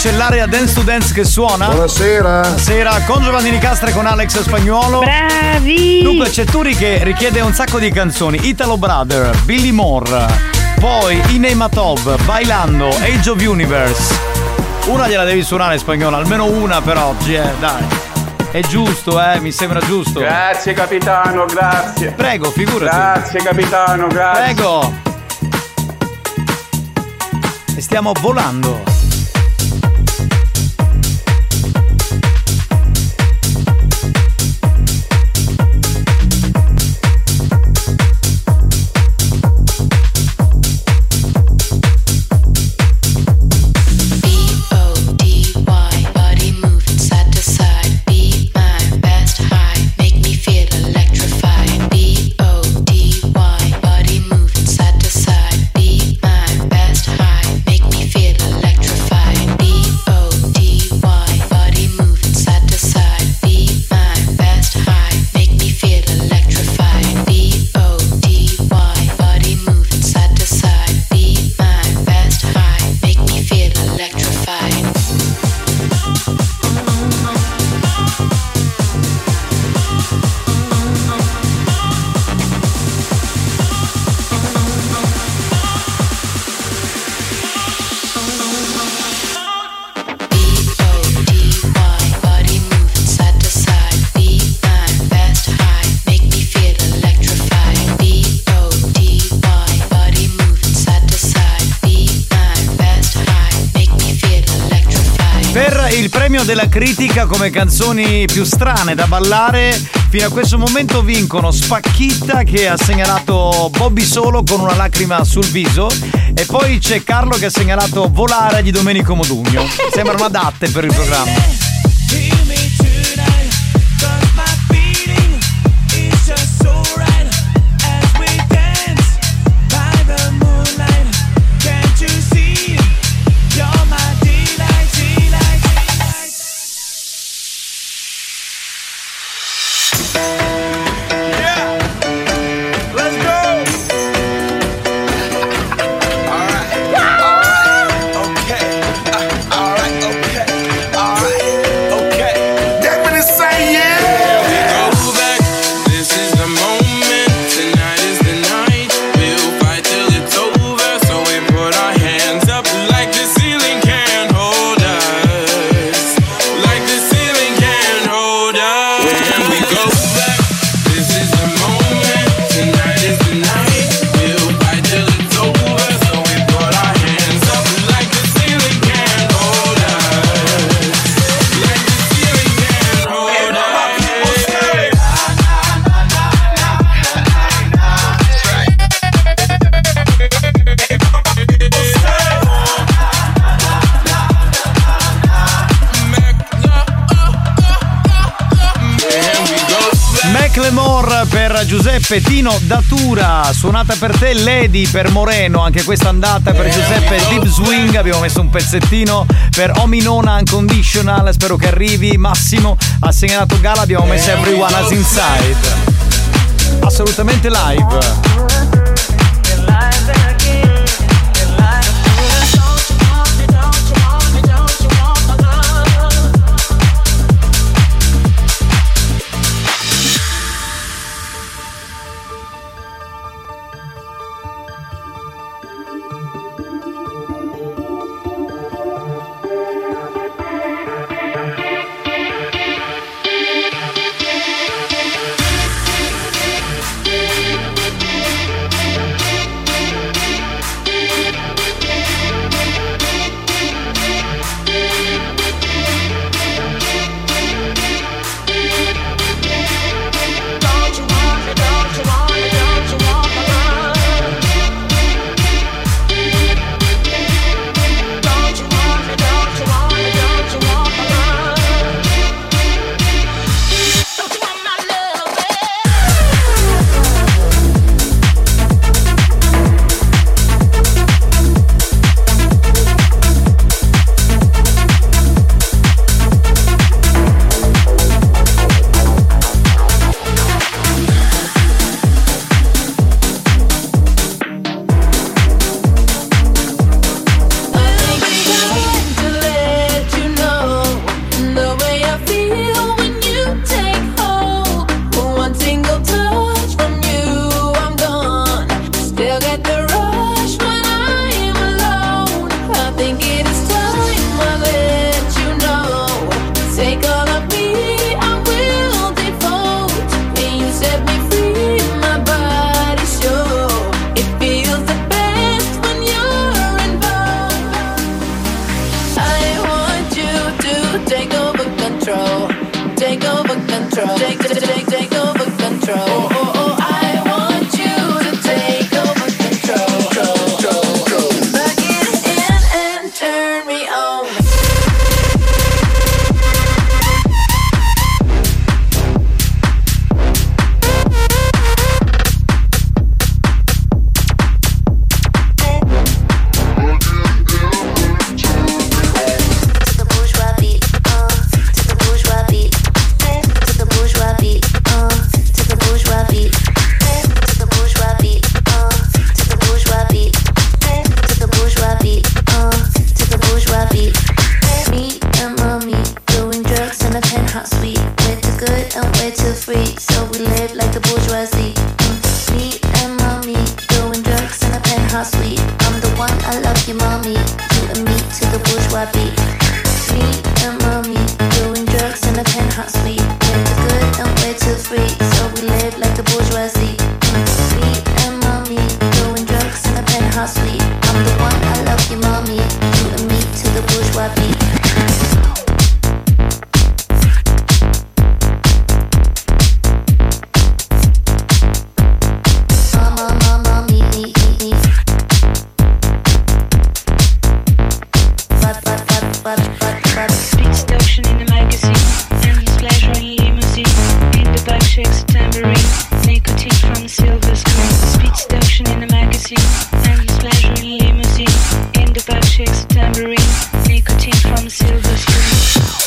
C'è l'area Dance to Dance che suona. Buonasera. Buonasera con Giovanni Di Castro e con Alex Pagnuolo. Bravi. Dunque c'è Turi che richiede un sacco di canzoni: Italo Brother, Billy Moore, poi Inematov, Bailando, Age of Universe. Una gliela devi suonare, Spagnola, almeno una per oggi, eh, dai. È giusto, eh, mi sembra giusto. Grazie capitano, grazie. Prego, figurati. Grazie capitano, grazie. Prego. E stiamo volando. il premio della critica come canzoni più strane da ballare. Fino a questo momento vincono Spacchitta, che ha segnalato Bobby Solo con una lacrima sul viso, e poi c'è Carlo che ha segnalato Volare di Domenico Modugno. Sembrano adatte per il programma. Giuseppe, Tino, Datura, Suonata per te, Lady per Moreno, anche questa andata per Giuseppe. Deep Swing, abbiamo messo un pezzettino per Ominona Unconditional, spero che arrivi. Massimo ha segnalato Gala, abbiamo messo Everyone As Inside, assolutamente live.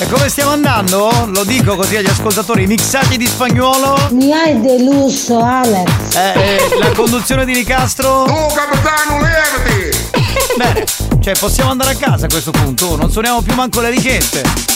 E come stiamo andando? Lo dico così agli ascoltatori, mixati di Spagnuolo. Mi hai deluso, Alex. Eh, eh, la conduzione di Di Castro. Tu capitano, levati! Bene, cioè possiamo andare a casa a questo punto, non suoniamo più manco le richieste.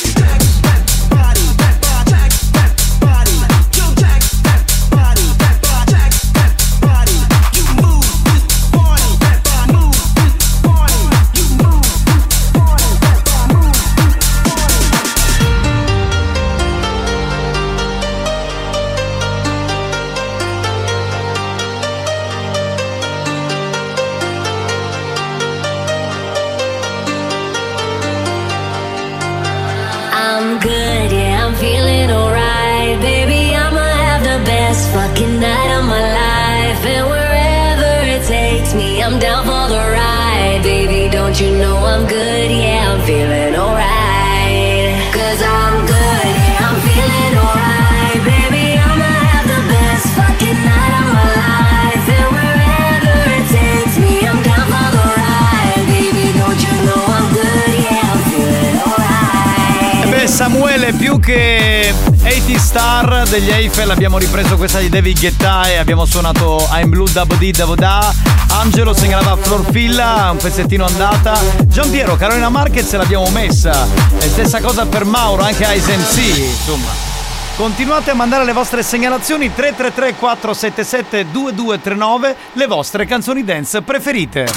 Samuele, più che ottanta Star degli Eiffel abbiamo ripreso questa di David Guetta e abbiamo suonato I'm Blue Dabo Di Dabo Da. Angelo segnalava Florfilla, un pezzettino andata. Gian Piero, Carolina Marquez l'abbiamo messa. E stessa cosa per Mauro, anche Ice M C, insomma. Continuate a mandare le vostre segnalazioni tre tre tre quattro sette sette due due tre nove, le vostre canzoni dance preferite.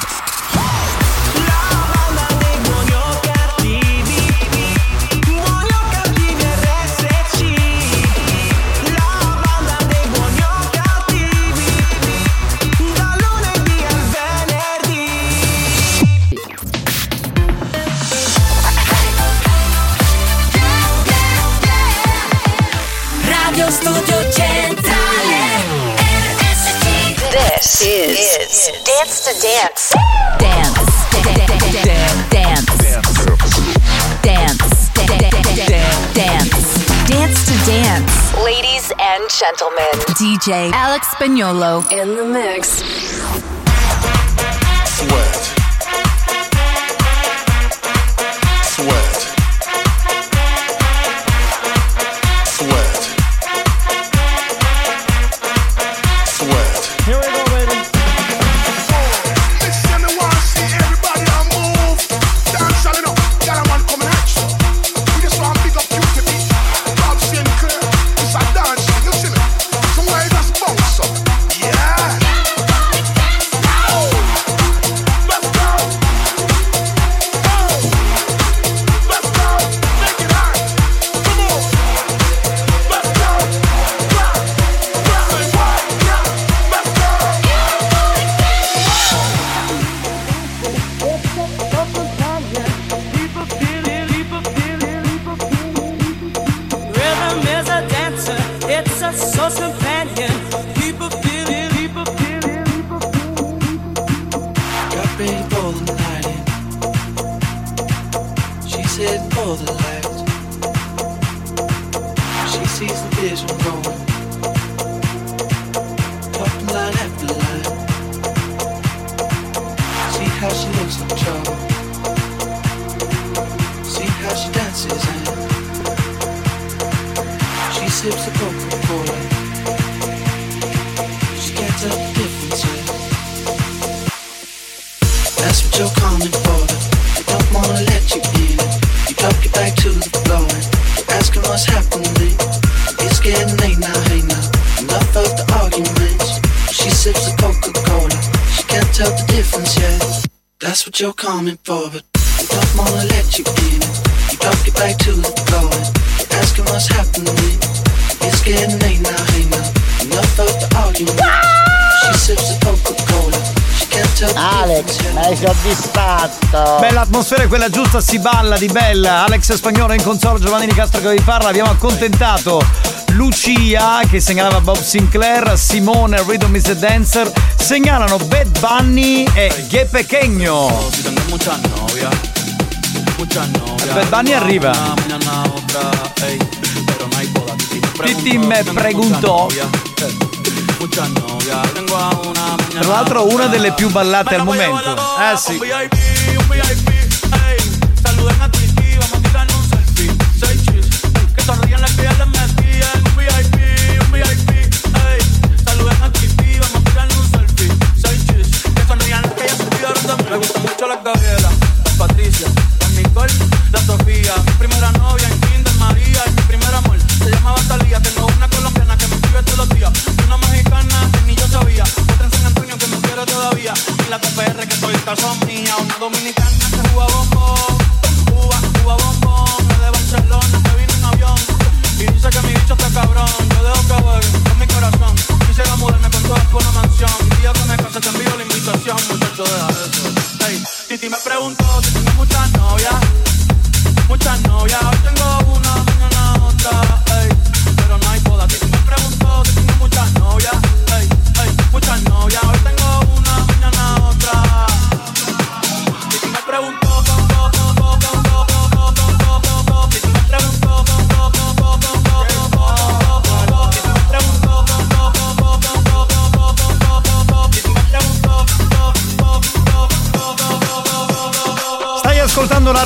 Is, is, is dance to dance. Dance, dance, dance, dance, dance, dance to dance. Ladies and gentlemen, D J Alex Pagnuolo in the mix. Sweat, sweat, sweat, sweat. Here we go. You're coming for, but you don't wanna let you in. You don't get back to the going. You're asking what's happening. It's getting late now, hey now. Enough of the argument. She sips the Coca-Cola. She can't tell the Alex, hai soddisfatto. Bella atmosfera, è quella giusta, si balla di bella. Alex Spagnolo in console, Giovanni Di Castro che vi parla. Abbiamo accontentato Lucia che segnalava Bob Sinclair, Simone, Rhythm is a Dancer. Segnalano Bad Bunny e Ghe Pequeño. Bad Bunny arriva. Titi me preguntò. Tra l'altro una delle più ballate al momento. Eh sì.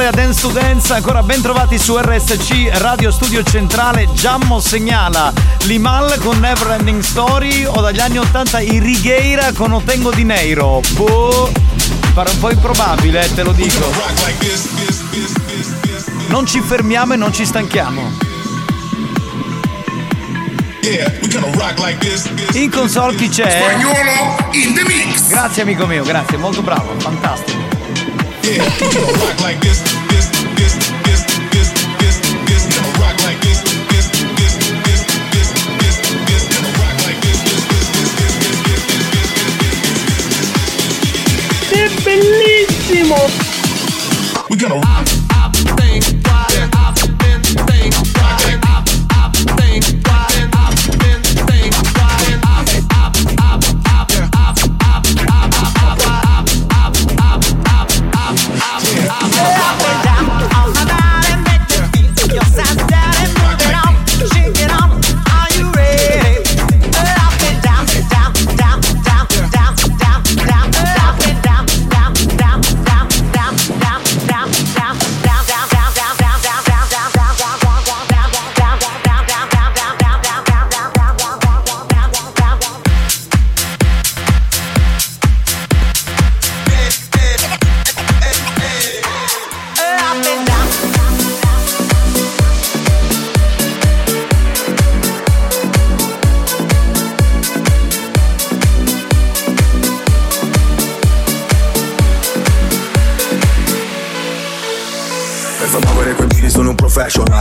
a Dance to Dance, ancora ben trovati su R S C Radio Studio Centrale. Giammo segnala Limal con Never Ending Story, o dagli anni ottanta i Righeira con Otengo di Neiro. Boh, pare un po' improbabile, eh, te lo dico. Non ci fermiamo e non ci stanchiamo. In console chi c'è? Spagnolo in the mix. Grazie amico mio, grazie, molto bravo, fantastico. È bellissimo. We gonna rock.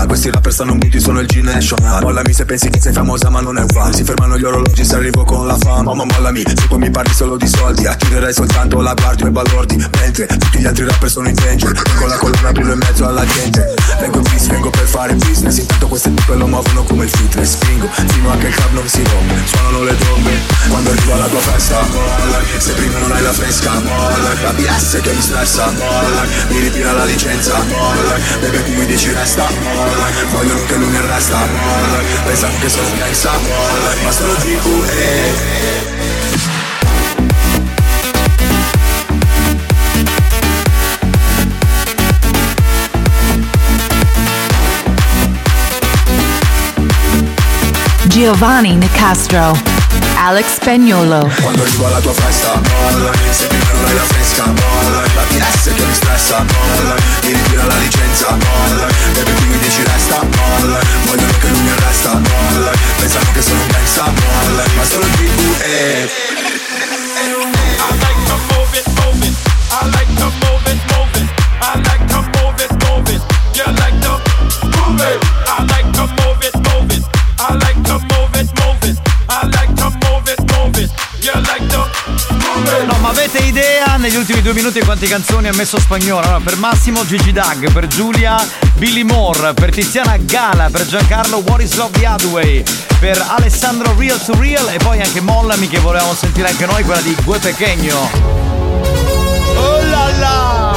Questi rapper stanno muti, sono il G-National. Mollami se pensi che sei famosa ma non è fan. Si fermano gli orologi se arrivo con la fama. Mamma mollami, se poi mi parli solo di soldi. Attirerai soltanto la guardia e balordi, mentre tutti gli altri rapper sono in danger. Con la collana brillo in mezzo alla gente. Vengo in business, vengo per fare business. Intanto queste tipe lo muovono come il fitness. Spingo fino a che il club non si rompe. Suonano le trombe quando arrivo alla tua festa. Mollami, se prima non hai la fresca. Mollami, la B S che mi stressa. Mollami, mi ripira la licenza. Mollami, baby tu mi dici resta. Vogliono che lui mi arresta. Pensano che sono senza. Ma sono T Q E. Giovanni Di Castro, Alex Pagnuolo. Quando arrivo alla tua festa, molla. Se prima non hai la fresca, molla. La P S che mi stressa, molla. Mi ritira la licenza, molla. Baby tu mi dici resta, molla. Vogliono che lui mi arresta, molla. Pensano che sono pensa, molla. Ma sono T Q E. I like to move it, move it. I like to move it, move it. I like to move it, move it. You like to move it. I like to move it, move it. I like to move it, move it. I like to move it, move it. You like to move it. No, ma avete idea negli ultimi due minuti quante canzoni ha messo Spagnolo? Allora, per Massimo Gigi Dag, per Giulia Billy Moore, per Tiziana Gala, per Giancarlo What is Love the Hard Way, per Alessandro Real to Real, e poi anche Mollami che volevamo sentire anche noi, quella di Gue Pequeño. Oh la la!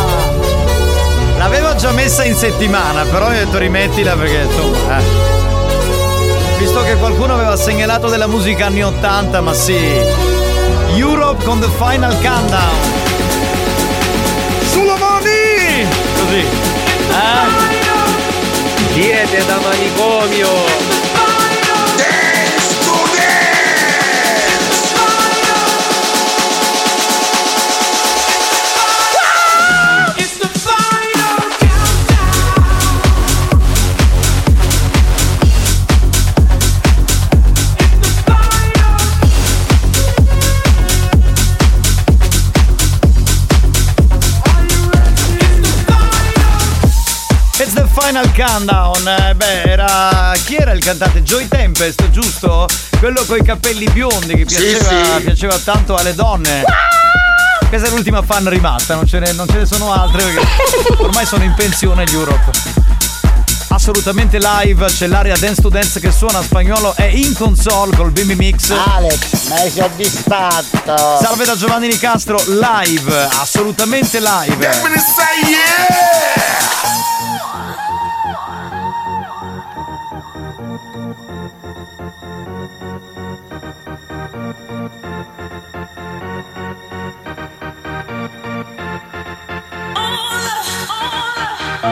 L'avevo già messa in settimana, però ho detto rimettila perché insomma, eh. Visto che qualcuno aveva segnalato della musica anni ottanta, ma sì. Europe con The Final Countdown. Sulla mani! Così. Eh? Siete da manicomio. Dance to dance. It's the final countdown. Final Countdown, eh, beh, era. Chi era il cantante? Joy Tempest, giusto? Quello coi capelli biondi che piaceva, sì, sì. piaceva tanto alle donne. Ah! Questa è l'ultima fan rimasta, non ce ne, non ce ne sono altre perché ormai sono in pensione gli Europe. Assolutamente live, c'è l'area Dance to Dance che suona. Spagnolo è in console col Bimmy Mix. Alex, ma hai soddisfatto? Salve da Giovanni Di Castro, live, assolutamente live. Debbene say yeah! Oh,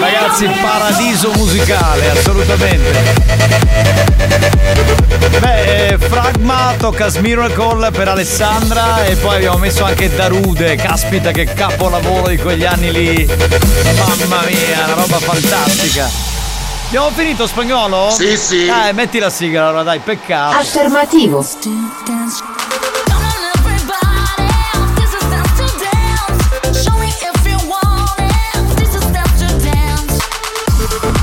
Ragazzi, paradiso musicale, assolutamente. Beh, eh, Fragma tocca Smiracol per Alessandra e poi abbiamo messo anche Darude, caspita che capolavoro di quegli anni lì. Mamma mia, una roba fantastica. Abbiamo finito, spagnolo? Sì, sì. Eh, metti la sigla allora, dai, peccato. Affermativo.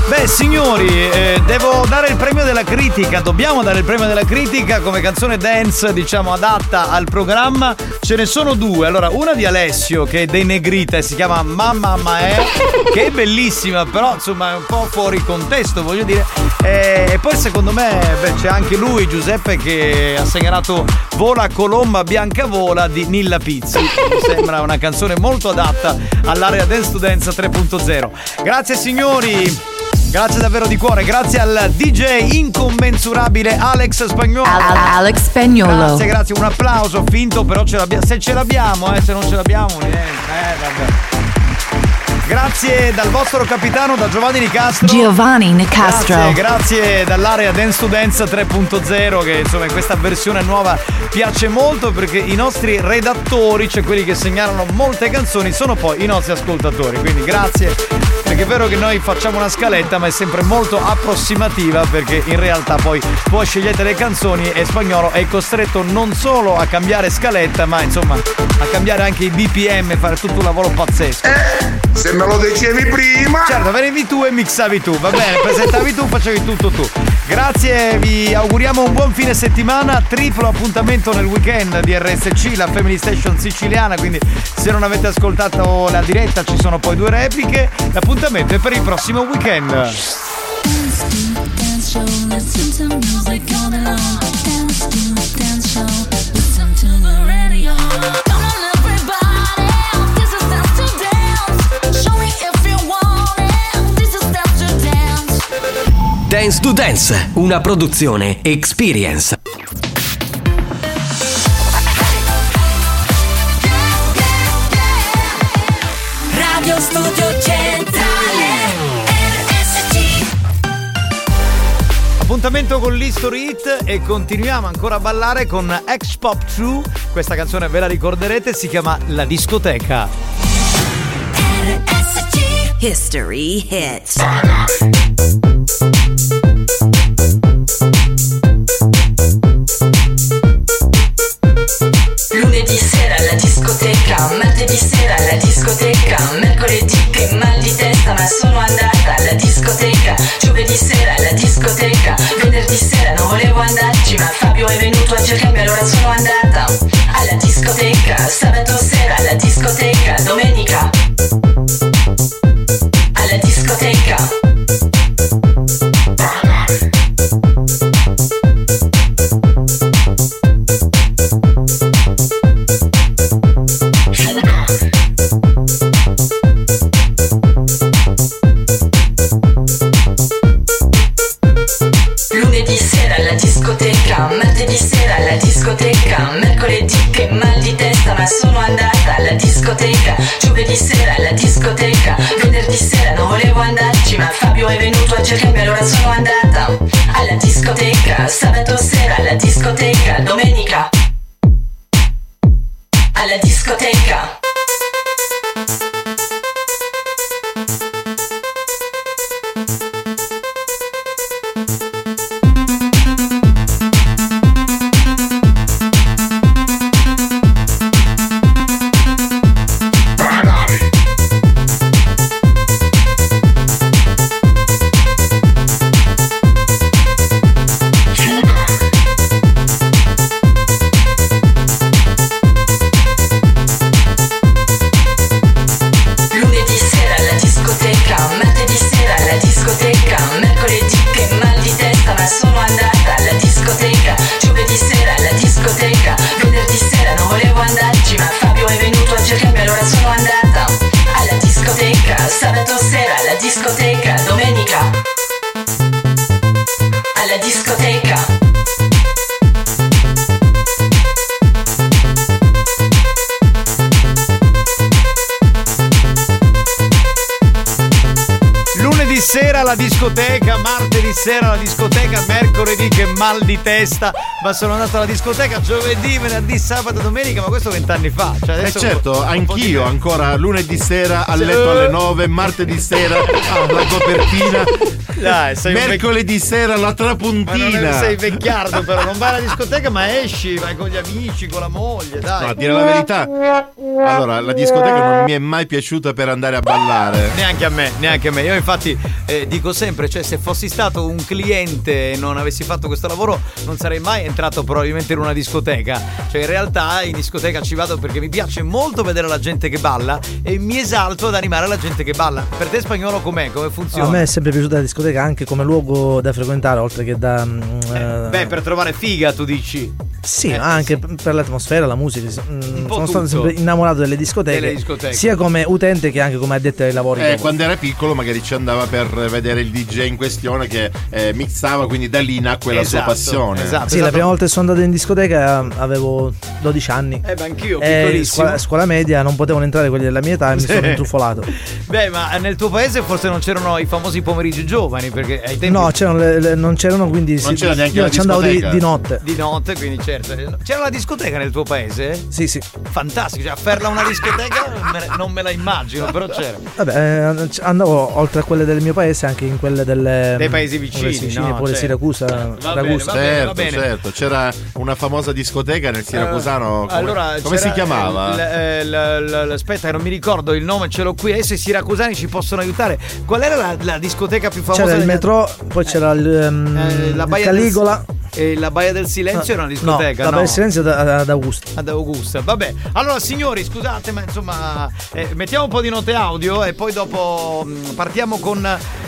Beh, signori, eh, devo dare il premio della critica, dobbiamo dare il premio della critica come canzone dance, diciamo, adatta al programma. Ce ne sono due, allora, una di Alessio che è denegrita e si chiama Mamma Mae, che è bellissima, però insomma è un po' fuori contesto, voglio dire. E, e poi secondo me beh, c'è anche lui, Giuseppe, che ha segnalato Vola Colomba Bianca Vola di Nilla Pizzi. Mi sembra una canzone molto adatta all'area Dance to Dance tre punto zero. Grazie signori! Grazie davvero di cuore, grazie al D J incommensurabile Alex Pagnuolo. Alex Pagnuolo. Grazie, grazie, un applauso finto, però ce l'abbiamo, se ce l'abbiamo, eh, se non ce l'abbiamo, niente, eh, vabbè. Grazie dal vostro capitano, da Giovanni Di Castro. Giovanni Di Castro. Grazie, grazie dall'area Dance to Dance tre punto zero, che insomma in questa versione nuova piace molto perché i nostri redattori, cioè quelli che segnalano molte canzoni, sono poi i nostri ascoltatori, quindi grazie. Perché è vero che noi facciamo una scaletta, ma è sempre molto approssimativa, perché in realtà poi voi scegliete le canzoni e Spagnolo è costretto non solo a cambiare scaletta, ma insomma a cambiare anche i B P M, fare tutto un lavoro pazzesco. Eh, se me lo dicevi prima. Certo, venivi tu e mixavi tu, va bene, presentavi tu, facevi tutto tu. Grazie, vi auguriamo un buon fine settimana, triplo appuntamento nel weekend di R S C, la Family Station siciliana, quindi se non avete ascoltato la diretta ci sono poi due repliche. La Appuntamento per il prossimo weekend. Dance to Dance, una produzione Experience. Radio Studio Centrale R S C. Appuntamento con l'History Hit e continuiamo ancora a ballare con X Pop due. Questa canzone ve la ricorderete, si chiama La discoteca. R S C History Hit. Lunedì sera alla discoteca, martedì sera alla discoteca, mercoledì che mal di testa ma sono andata alla discoteca, giovedì sera alla discoteca, venerdì sera non volevo andarci ma Fabio è venuto a cercarmi allora sono andata alla discoteca, sabato sera alla discoteca, domenica alla discoteca. Lunedì sera volevo andarci, ma Fabio è venuto a cercarmi, allora sono andata alla discoteca. Sabato sera alla discoteca, domenica alla discoteca. La discoteca, martedì sera la discoteca, mercoledì che mal di testa, ma sono andato alla discoteca giovedì, venerdì, sabato, domenica, ma questo vent'anni fa. Cioè adesso eh certo, po- anch'io po- ancora lunedì sera a letto alle nove, martedì sera alla copertina. Dai, sei mercoledì vec- sera la trapuntina. Ma non sei vecchiardo però, non vai alla discoteca ma esci, vai con gli amici, con la moglie, dai. No, a dire la verità, allora la discoteca non mi è mai piaciuta per andare a ballare. Neanche a me, neanche a me. Io infatti eh, dico sempre, cioè se fossi stato un cliente e non avessi fatto questo lavoro non sarei mai entrato probabilmente in una discoteca. Cioè in realtà in discoteca ci vado perché mi piace molto vedere la gente che balla e mi esalto ad animare la gente che balla. Per te Spagnolo com'è? Come funziona? A me è sempre piaciuta la discoteca anche come luogo da frequentare, oltre che da eh, eh, beh, per trovare figa tu dici. Sì, eh, anche sì, per l'atmosfera, la musica. Sono tutto. Stato sempre innamorato delle discoteche, delle discoteche, sia come utente che anche come addetto ai lavori. Eh, quando era piccolo magari ci andava per vedere il D J in questione che eh, mixava, quindi da lì nacque la esatto, sua passione. Esatto, sì, esatto. La prima volta che sono andato in discoteca avevo dodici anni. Eh, ma anch'io piccolissimo. Scuola, scuola media, non potevano entrare quelli della mia età e mi sono intrufolato. Beh, ma nel tuo paese forse non c'erano i famosi pomeriggi giovani, perché ai tempi no, c'erano le, le, non c'erano, quindi non c'era neanche io ci andavo di, di notte. Di notte, quindi certo. C'era una discoteca nel tuo paese? Sì, sì. Fantastico, cioè a farla una discoteca non me, non me la immagino, però c'era. Vabbè, andavo oltre a quelle del mio paese anche in quelle delle dei paesi vicini, vicini no, pure certo. Siracusa, va Ragusa. Bene, certo, va bene. Certo, c'era una famosa discoteca nel siracusano, uh, come, allora, come si chiamava? L, l, l, l, aspetta, non mi ricordo il nome, ce l'ho qui. Adesso i siracusani ci possono aiutare. Qual era la, la discoteca più famosa? C'era il Metro, poi c'era il, um, eh, la Baia Caligola. Del... E la Baia del Silenzio no, è una discoteca, no? La Baia del no. Silenzio ad, ad Augusta. Ad Augusta, vabbè. Allora signori, scusate, ma insomma eh, mettiamo un po' di note audio e poi dopo mh, partiamo con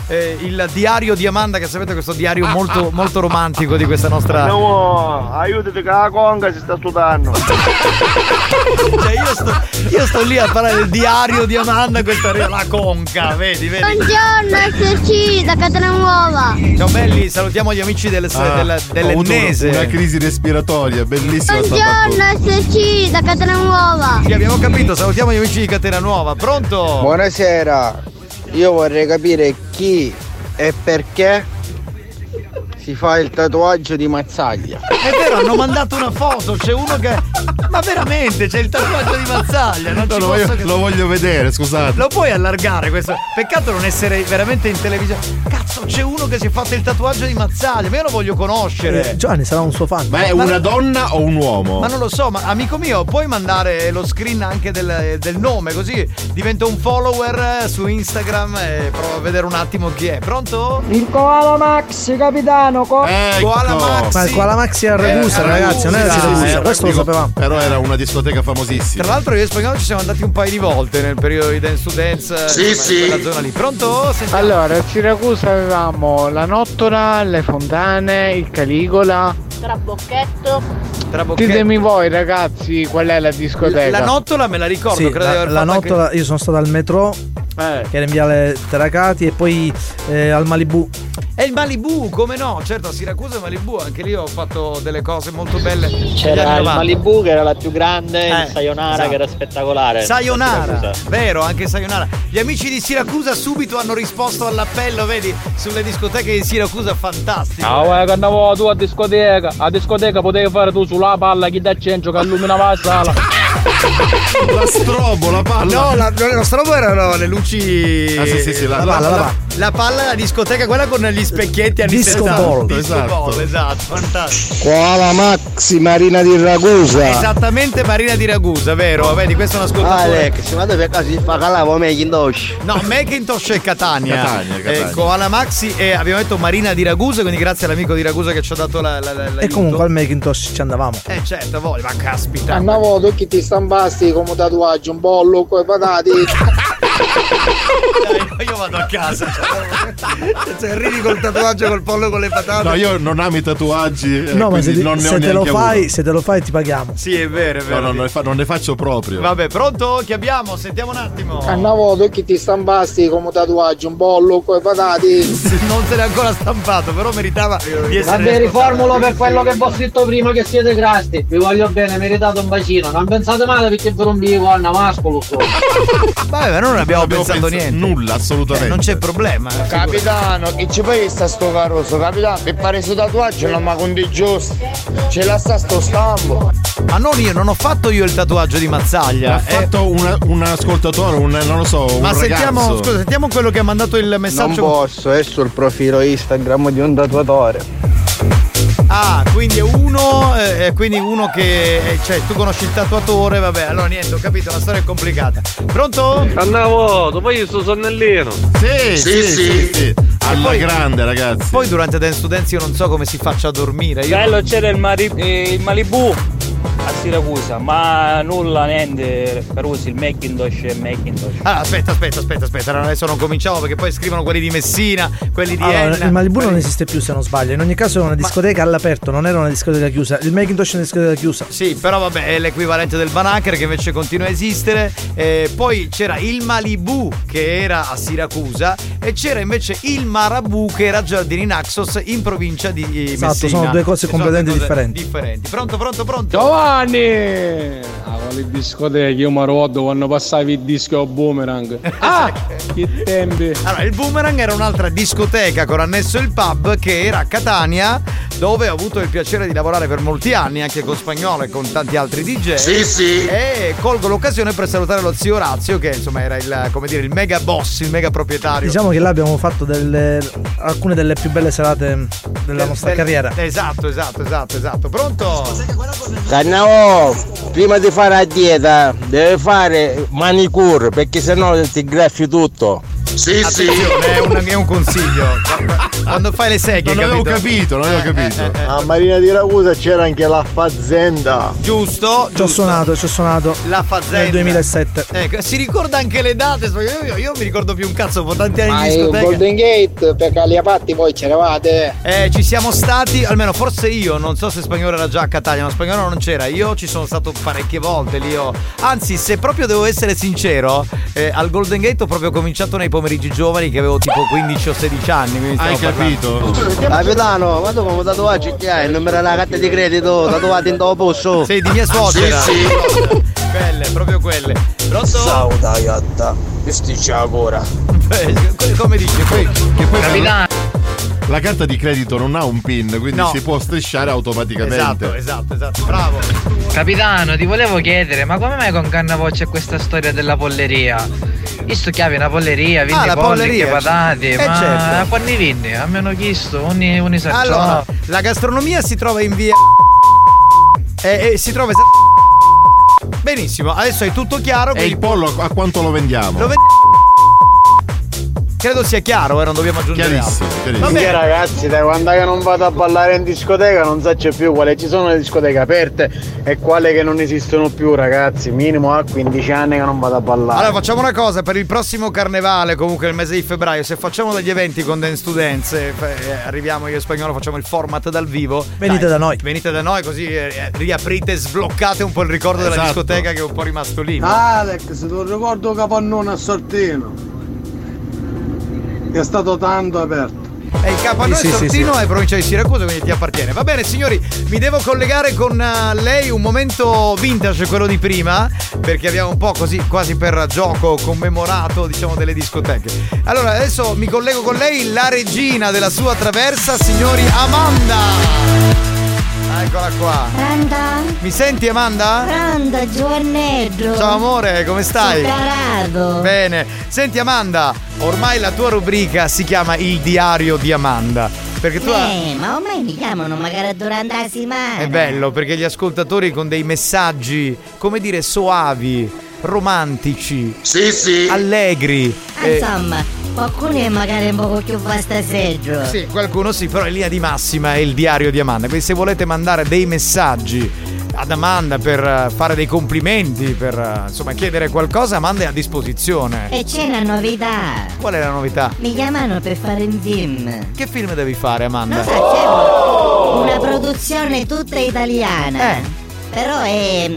eh, il diario di Amanda, che sapete questo diario molto molto romantico di questa nostra. No, aiutate che la conga si sta sudando. Cioè io sto io sto lì a parlare del diario di Amanda, questa la conca, vedi, vedi. Buongiorno S C da Catania Nuova. Ciao belli, salutiamo gli amici del ah. della, delle Una, una crisi respiratoria, bellissima. Buongiorno S C da Catena Nuova. Sì, abbiamo capito, salutiamo gli amici di Catena Nuova. Pronto? Buonasera, io vorrei capire chi e perché si fa il tatuaggio di Mazzaglia. È vero, hanno mandato una foto, c'è uno che... Ma veramente, c'è il tatuaggio di Mazzaglia, non no, ci lo, voglio, che... lo voglio vedere, scusate. Lo puoi allargare questo? Peccato non essere veramente in televisione. Cazzo, c'è uno che si è fatto il tatuaggio di Mazzaglia, ma io lo voglio conoscere. eh, Giovanni sarà un suo fan. Ma è ma una non... donna o un uomo? Ma non lo so, ma amico mio, puoi mandare lo screen anche del, del nome, così divento un follower su Instagram e provo a vedere un attimo chi è. Pronto? Il Koala Maxi, capitano. Co- ecco. Koala Maxi. Ma il Koala Maxi a Ragusa, eh, ragazzi, non era Siracusa, questo lo sapevamo. Però era una discoteca famosissima. Tra l'altro io e Spagnolo ci siamo andati un paio di volte nel periodo di Dance to Dance. Sì, in sì. Quella zona lì. Pronto? Sentiamo. Allora, a Siracusa avevamo la Nottola, le fontane, il Caligola, Trabocchetto. Trabocchetto. Ditemi voi ragazzi qual è la discoteca. La Nottola me la ricordo, sì, credo la, di aver la Nottola anche... Io sono stato al Metro, eh. che era in Viale Terracati, e poi eh, al Malibu. E il Malibu, come no? Certo, a Siracusa e Malibu, anche lì ho fatto delle cose molto belle. C'era il Malibu che era la più grande, eh, il Sayonara, esatto, che era spettacolare. Sayonara, vero, anche Sayonara. Gli amici di Siracusa subito hanno risposto all'appello, vedi, sulle discoteche di Siracusa, fantastico. Ah, guarda che andavo tu a discoteca, a discoteca potevi fare tu sulla palla, chi da cencio che illuminava la sala. La strobo, la palla. No, la, la strobo erano le luci. Ah sì sì sì, la, la, palla, la, la, la palla alla discoteca, quella con gli specchietti a disco ball, esatto. Ball, esatto, fantastico. Qua la Maxi, Marina di Ragusa. Esattamente, Marina di Ragusa, vero? Vedi, questo è un ascoltatore. Alex, se vado per caso si fa calavo Macintosh. No, Macintosh e Catania. Catania, Catania. Eh, Koala Maxi e abbiamo detto Marina di Ragusa, quindi grazie all'amico di Ragusa che ci ha dato la, la, la, la e comunque al Macintosh ci andavamo. Eh certo, voi, ma caspita. Andavo tutti ti stambasti come tatuaggio, un bollo con i patati. Dai, io vado a casa. Cioè, ridi col tatuaggio, col pollo, con le patate. No, io non amo i tatuaggi. No, ma se, non ne se te lo fai, uno. Se te lo fai ti paghiamo. Sì, è vero, è vero. No, no, non ne faccio proprio. Vabbè, pronto? Chi abbiamo? Sentiamo un attimo. Cannavò, tu che ti stampasti come tatuaggio, un pollo con i patati. Non se l'è ancora stampato, però meritava di essere. Vabbè, riformulo per quello che vi ho scritto prima, che siete grassi. Vi voglio bene, meritate un bacino. Non pensate male perché per un vivo a mascolo solo. Vabbè, non abbiamo Non abbiamo pensato, pensato niente. Nulla, assolutamente. Eh, non c'è problema. Capitano, che ci puoi sta sto caroso, capitano? Per fare su tatuaggio non ma condigioso. Ce l'ha sta sto stampo. Ma non io, non ho fatto io il tatuaggio di Mazzaglia. Ha eh. fatto una, un ascoltatore, un non lo so, un ma ragazzo. Sentiamo, scusa, sentiamo quello che ha mandato il messaggio. Non posso, è sul profilo Instagram di un tatuatore. Ah, quindi è uno, eh, quindi uno che, cioè, tu conosci il tatuatore, vabbè, allora niente, ho capito, la storia è complicata. Pronto? Andavo, dopo io sto sonnellino. Sì, sì, sì, sì, sì. Alla poi, grande, ragazzi. Poi durante Dance to Dance io non so come si faccia a dormire. Io bello non... c'era il, Mari... eh, il Malibu a Siracusa, ma nulla, niente, Carusi, il Macintosh e Macintosh. Ah, aspetta, aspetta, aspetta, aspetta, adesso non cominciamo perché poi scrivono quelli di Messina, quelli di allora, Enna. Il Malibu quelli... non esiste più se non sbaglio, in ogni caso era una discoteca ma... all'aperto, non era una discoteca chiusa, il Macintosh è una discoteca chiusa. Sì, però vabbè, è l'equivalente del Banacre che invece continua a esistere, eh, poi c'era il Malibu che era a Siracusa e c'era invece il Marabù che era a Giardini Naxos in provincia di Messina. Esatto, sono due cose completamente due cose differenti. differenti. Pronto, pronto, pronto? Giovanni! Ah, le discoteche, io mi rodo quando passavi il disco Boomerang. Ah! Che tempi! Allora, il Boomerang era un'altra discoteca con annesso il pub che era a Catania, dove ho avuto il piacere di lavorare per molti anni, anche con Spagnolo e con tanti altri D J. Sì, sì! E colgo l'occasione per salutare lo zio Orazio, che insomma era il, come dire, il mega boss, il mega proprietario. Diciamo che là abbiamo fatto delle, alcune delle più belle serate della nostra del, carriera. Esatto, esatto, esatto, esatto. Pronto? Cannavò, prima di fare la dieta deve fare manicure perché sennò ti graffi tutto. Sì, sì, è un, è un consiglio. Quando fai le seghe, non avevo capito, non avevo capito. Eh, eh, eh. A Marina di Ragusa c'era anche la Fazzenda. Giusto? Ci ho suonato, ci ho suonato. La Fazzenda. Nel duemilasette. Ecco, si ricorda anche le date? Io, io, io mi ricordo più un cazzo, ho tanti anni di discoteca. Golden Gate, perché agli Apatti voi c'eravate. Eh, ci siamo stati, almeno forse io, non so se Spagnolo era già a Catania, ma Spagnolo non c'era. Io ci sono stato parecchie volte lì. Io. Anzi, se proprio devo essere sincero, eh, al Golden Gate ho proprio cominciato nei pomeriggi giovani che avevo tipo quindici o sedici anni. Hai capito? Capitano, ma tu come tatuaggio che hai? Il numero della carta di credito tatuato in tuo posto? Sei di mia suocera. Sì, sì. Quelle, proprio quelle. Pronto? Ciao Daiotta, vesticcia ancora. Come dice qui? Che poi Capitano, la carta di credito non ha un pin, quindi no, si può strisciare automaticamente. Esatto, esatto, esatto, bravo. Capitano, ti volevo chiedere, ma come mai con Cannavò c'è questa storia della polleria? Io sto chiave una polleria, vende ah, polleria, patate, eh, ma certo. Quanti vinne? A me hanno chiesto, ogni, ogni saccione. Allora, la gastronomia si trova in via e, e si trova esattamente... Benissimo, adesso è tutto chiaro. E il pollo a quanto lo vendiamo? Lo vendiamo. Credo sia chiaro, eh, non dobbiamo aggiungere altro. Quindi ragazzi, da quando che non vado a ballare in discoteca non so più quale ci sono le discoteche aperte e quale che non esistono più, ragazzi. Minimo a quindici anni che non vado a ballare. Allora facciamo una cosa, per il prossimo carnevale, comunque il mese di febbraio, se facciamo degli eventi con Dance to Dance, eh, arriviamo io e Spagnolo, facciamo il format dal vivo. Venite Dai, da noi. Venite da noi così eh, riaprite, sbloccate un po' il ricordo, esatto, della discoteca che è un po' rimasto lì. Alex, se non ricordo Capannone a Sortino. È stato tanto aperto. è il capo a noi, sì, Sortino, sì, sì. È provincia di Siracusa, quindi ti appartiene. Va bene signori, mi devo collegare con uh, lei, un momento vintage quello di prima, perché abbiamo un po' così quasi per gioco commemorato, diciamo, delle discoteche. Allora adesso mi collego con lei, la regina della sua traversa, signori, Amanda. Eccola qua. Pronto? Mi senti Amanda? Pronto, Giovannetto. Ciao amore, come stai? Preparato. Bene. Senti Amanda, ormai la tua rubrica si chiama Il diario di Amanda. Perché tu eh, hai... ma ormai mi chiamano magari durante la settimana. È bello perché gli ascoltatori con dei messaggi, come dire, soavi, romantici, sì, sì, allegri. Insomma, eh... qualcuno è magari un po' più fastaseggio. Sì, qualcuno sì, però in linea di massima è il diario di Amanda. Quindi se volete mandare dei messaggi ad Amanda per fare dei complimenti, per insomma chiedere qualcosa, Amanda è a disposizione. E c'è una novità. Qual è la novità? Mi chiamano per fare un film. Che film devi fare, Amanda? No, oh! Una produzione tutta italiana. Eh. Però è...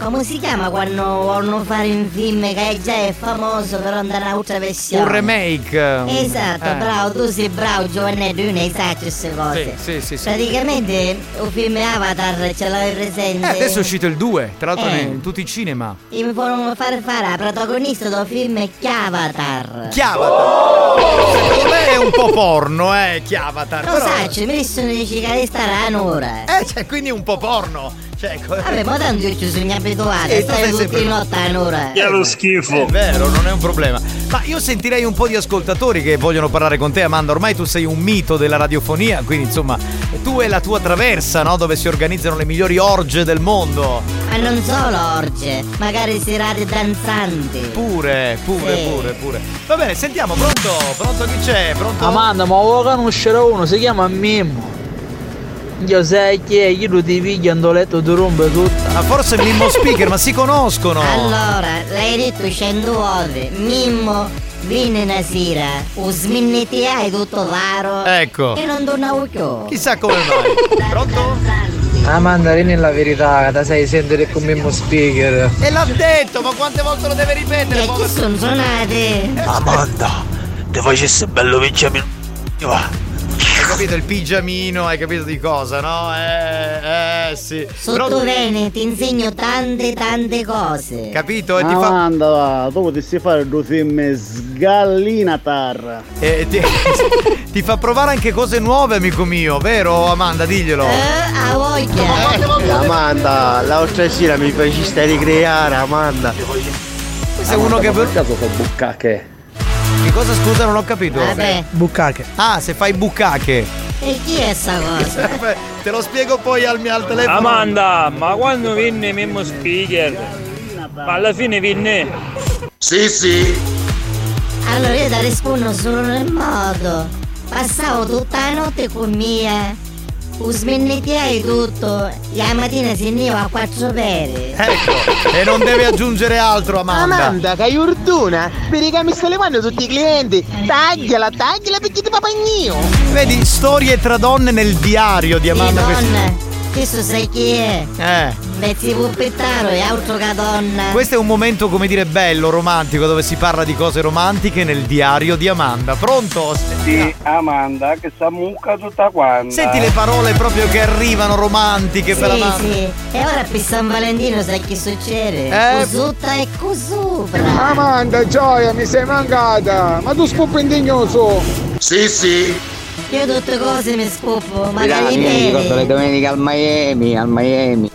come si chiama quando vogliono fare un film che già è famoso per andare a un'altra versione? Un remake. Esatto, eh. Bravo, tu sei bravo Giovannetto, io ne sai queste cose. Sì, sì, sì. Praticamente un film Avatar ce l'avevi presente? Eh, adesso è uscito il due, tra l'altro eh. in tutti i cinema. E mi vogliono far fare la protagonista del film Chiavatar. Chiavatar? Oh! Secondo me è un po' porno, eh, Chiavatar. Lo però... sai, mi sono dici che stare un'ora. Eh, cioè, quindi è un po' porno. Cioè, vabbè, ma tanto io ci sono abituato, sì, stai tutti in lotta un'ora. Che è lo schifo. È vero, non è un problema. Ma io sentirei un po' di ascoltatori che vogliono parlare con te, Amanda. Ormai tu sei un mito della radiofonia, quindi insomma, tu e la tua traversa, no? Dove si organizzano le migliori orge del mondo. Ma non solo orge, magari serate danzanti. Pure, pure, sì. pure, pure. Va bene, sentiamo, pronto? Pronto chi c'è? Pronto? Amanda, ma lo conoscerò uno, si chiama Mimmo. Io sai che io lo dividi hanno letto di rompe tutta. Ma forse Mimmo Speaker, ma si conoscono. Allora, l'hai detto cento volte. Mimmo viene una sera, o sminnitiai tutto varo. Ecco. E non torna occhio. Chissà come mai. Pronto? Amanda, lì nella verità, da sai sentire con Mimmo Speaker. E l'ha detto, ma quante volte lo deve ripetere? E chi sono suonate? Amanda, te facesse bello vinciami. Hai capito il pigiamino, hai capito di cosa, no? Eh, eh sì. Sotto bene, ti insegno tante tante cose. Capito? E ti fa... Amanda, tu potessi fare due film sgallinatar. E ti... ti fa provare anche cose nuove, amico mio, vero Amanda? Diglielo. Eh, a voglia. Eh, Amanda, l'altra sera mi faciste ricreare, Amanda. Questo è uno che per caso fa bucacche. Che cosa, scusa, non ho capito. Vabbè. Bucacche. Ah, se fai bucacche. E chi è sta cosa? Te lo spiego poi al mio al telefono. Amanda, ma quando venne Mimmo Speaker? Ma alla fine venne. Sì, sì. Allora io ti rispondo solo nel modo. Passavo tutta la notte con mia. Usmennetiai tutto. La mattina si iniva a quattro pere. Ecco. E non deve aggiungere altro, Amanda. Amanda, che urduna. Per i cami sta levando tutti i clienti. Tagliala, tagliala perché ti papagnio. Vedi, storie tra donne nel diario di Amanda. Sì, donne. Questo sai chi è? Eh. Mezzi puppettaro e altro che donna. Questo è un momento, come dire, bello, romantico, dove si parla di cose romantiche nel diario di Amanda. Pronto? Sì, Amanda, che sta mucca tutta quanta. Senti le parole proprio che arrivano romantiche, sì, per Amanda. Sì, sì. E ora per San Valentino sai che succede? Eh. Cosutta e cosupra. Amanda, gioia, mi sei mancata. Ma tu spupo indignoso. Sì, sì. Io tutte cose mi scopro, magari mi ricordo le domeniche al Miami, al Miami.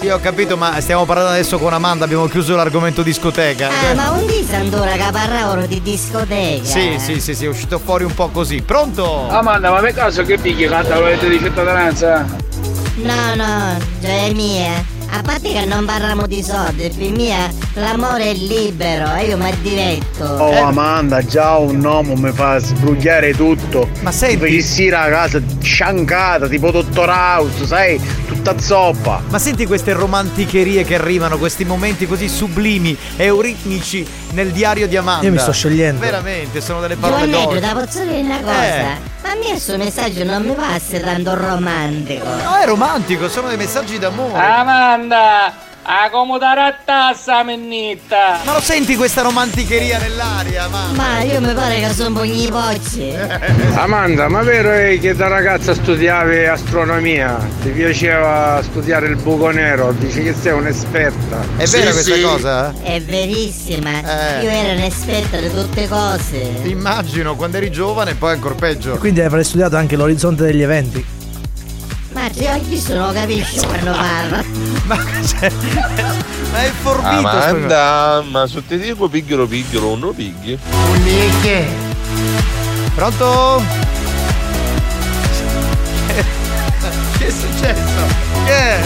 Sì, ho capito, ma stiamo parlando adesso con Amanda, abbiamo chiuso l'argomento discoteca. Ah, eh. ma un disandora che parlavano di discoteca. Sì, sì, sì, sì, è uscito fuori un po' così. Pronto? Amanda, ma per caso che picchi canta l'oretta di cittadinanza? No, no, gioia mia. A parte che non parliamo di soldi, per mia l'amore è libero e io mi diverto. Oh Amanda, già un uomo mi fa sbrugliare tutto. Ma senti, perché sì, la casa sciancata, tipo Dottor House, sai, tutta zoppa. Ma senti queste romanticherie che arrivano, questi momenti così sublimi, euritmici nel diario di Amanda. Io mi sto scegliendo. Veramente, sono delle parole d'oro. Da posso dire una cosa? Eh. Ma a me questo messaggio non mi passa tanto romantico. No, è romantico, sono dei messaggi d'amore. Amanda, Accomodare a tassa, mennita! Ma lo senti questa romanticheria nell'aria, mamma? Ma io mi pare che sono buoni pozzi. Amanda, ma vero è che da ragazza studiavi astronomia? Ti piaceva studiare il buco nero? Dici che sei un'esperta. È sì, vera questa sì. cosa? È verissima. Eh. Io ero un'esperta di tutte cose. Ti immagino, quando eri giovane e poi ancora peggio. E quindi avrei studiato anche l'orizzonte degli eventi. Ma oggi sono capisci quando parla. Ma cioè, ma è forbito. Amanda, ma se ti dico pigliolo pigliolo uno pigli. Unicche. Pronto? Che è successo? Che è?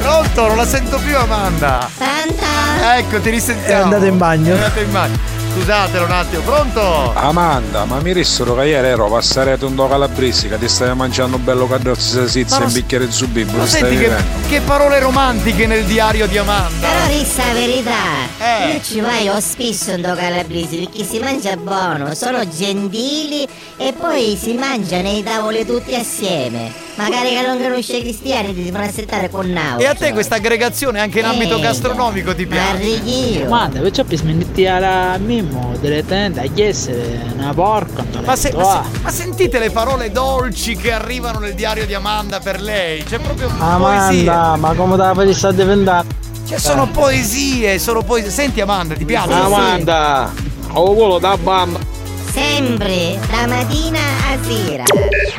Pronto, non la sento più Amanda. Santa. Ecco, ti risentiamo. È andata in bagno. È andata in bagno. Scusatelo un attimo, pronto? Amanda, ma mi dissero che ieri ero passare un do calabrese che ti stavi mangiando un bello cadozzi salsiccia e un bicchiere di zubibbo. Ma senti che, che parole romantiche nel diario di Amanda. Però dissa la verità, eh. io ci vai ho spesso un do calabrese perché si mangia buono, sono gentili e poi si mangia nei tavoli tutti assieme. Magari che non conosce i cristiani ti fanno assettare con Nau. E a te questa aggregazione anche in eh, ambito gastronomico ti piace? Ma Amanda, perciò per smentire la Mimmo delle tende a chiese una porca. Ma, se, ma, se, ma sentite le parole dolci che arrivano nel diario di Amanda per lei. C'è proprio Amanda, poesia. Ma come te la fai sta diventando? Cioè sono poesie, sono poesie. Senti Amanda, ti piace? Amanda, ho volo da bamba. Sempre, da mattina a sera.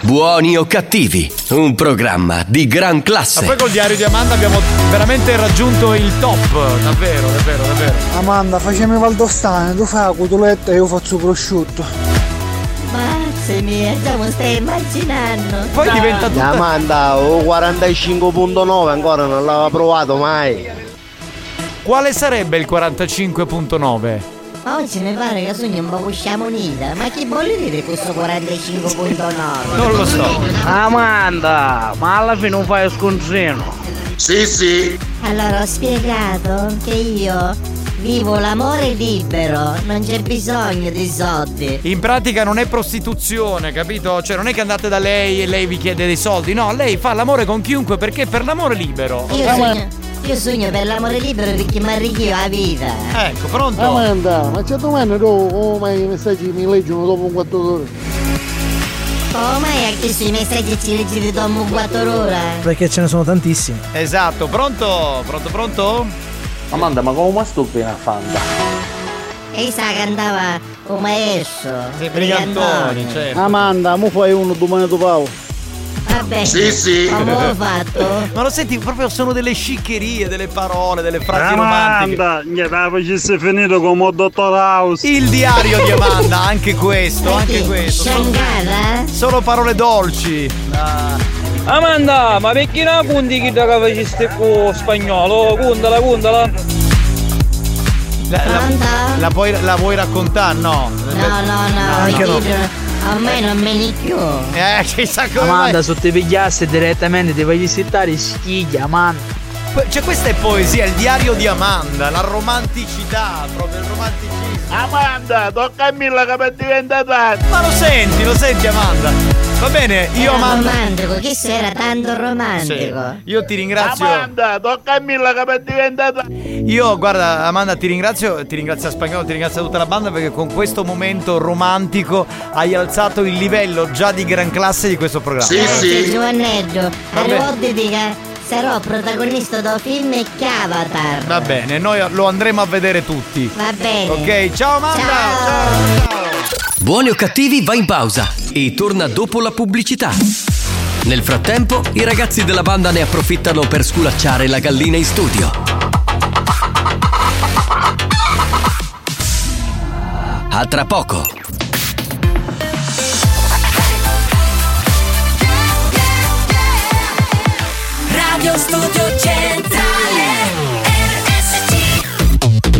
Buoni o cattivi, un programma di gran classe. Ma poi col diario di Amanda abbiamo veramente raggiunto il top. Davvero, davvero, davvero. Amanda, facciamo i valdostane, tu fai la cotoletta e io faccio prosciutto. Mazza mia, già lo stai immaginando. Poi no. diventa tutta... Amanda, ho quarantacinque virgola nove, ancora non l'avevo provato mai. Quale sarebbe il quarantacinque virgola nove? Ma oggi mi pare che sogno un po' questa moneta. Ma che vuol dire questo quarantacinque virgola nove? Non lo so. Amanda, ma alla fine non fai scontrino. Sì, sì. Allora ho spiegato che io vivo l'amore libero. Non c'è bisogno di soldi. In pratica non è prostituzione, capito? Cioè non è che andate da lei e lei vi chiede dei soldi. No, lei fa l'amore con chiunque perché per l'amore libero. Io sogno... Io sogno per l'amore libero perché mi arricchio la vita. Ecco, pronto? Amanda, ma c'è domani tu, come i messaggi mi leggono dopo un quattro ore? Come è che sui messaggi ci leggi dopo un quattro ore? Perché ce ne sono tantissimi. Esatto, pronto? Pronto, pronto? Amanda, ma come sto bene a Fanta? E sa cantava come esso. Sei brigantoni, certo. Amanda, mo fai uno domani dopo. Vabbè, sì, sì. L'ho fatto. Ma lo senti, proprio sono delle sciccherie, delle parole, delle frasi romantiche. Amanda, facesse finito come Dottor House. Il diario di Amanda, anche questo, anche questo. Solo, solo parole dolci. Ah. Amanda, ma perché non punti chi da faceste con spagnolo? Puntala, puntala. La, la, la, puoi, la vuoi raccontare? No. No, no, no. Anche no. no. A me non me li più. Eh, chissà come. Amanda, se ti pigliasse direttamente ti voglio settare schiglia, Amanda. Cioè questa è poesia, il diario di Amanda, la romanticità, proprio il romanticismo. Amanda, tocca a Milla che mi è diventata. Ma lo senti, lo senti Amanda. Va bene, io era Amanda. Romantico, questo era tanto romantico. Sì. Io ti ringrazio. Amanda, tocca a Milla che mi è diventata. Io guarda Amanda ti ringrazio, ti ringrazio a Spagnolo, ti ringrazio a tutta la banda perché con questo momento romantico hai alzato il livello già di gran classe di questo programma. Sì, grazie, sì. Giovannetto, arrivederci. Sarò protagonista da film e Avatar. Va bene, noi lo andremo a vedere tutti. Va bene. Ok, ciao Amanda. Ciao. Ciao, ciao. Buoni o cattivi va in pausa e torna dopo la pubblicità. Nel frattempo i ragazzi della banda ne approfittano per sculacciare la gallina in studio. A tra poco. Studio Centrale R S C.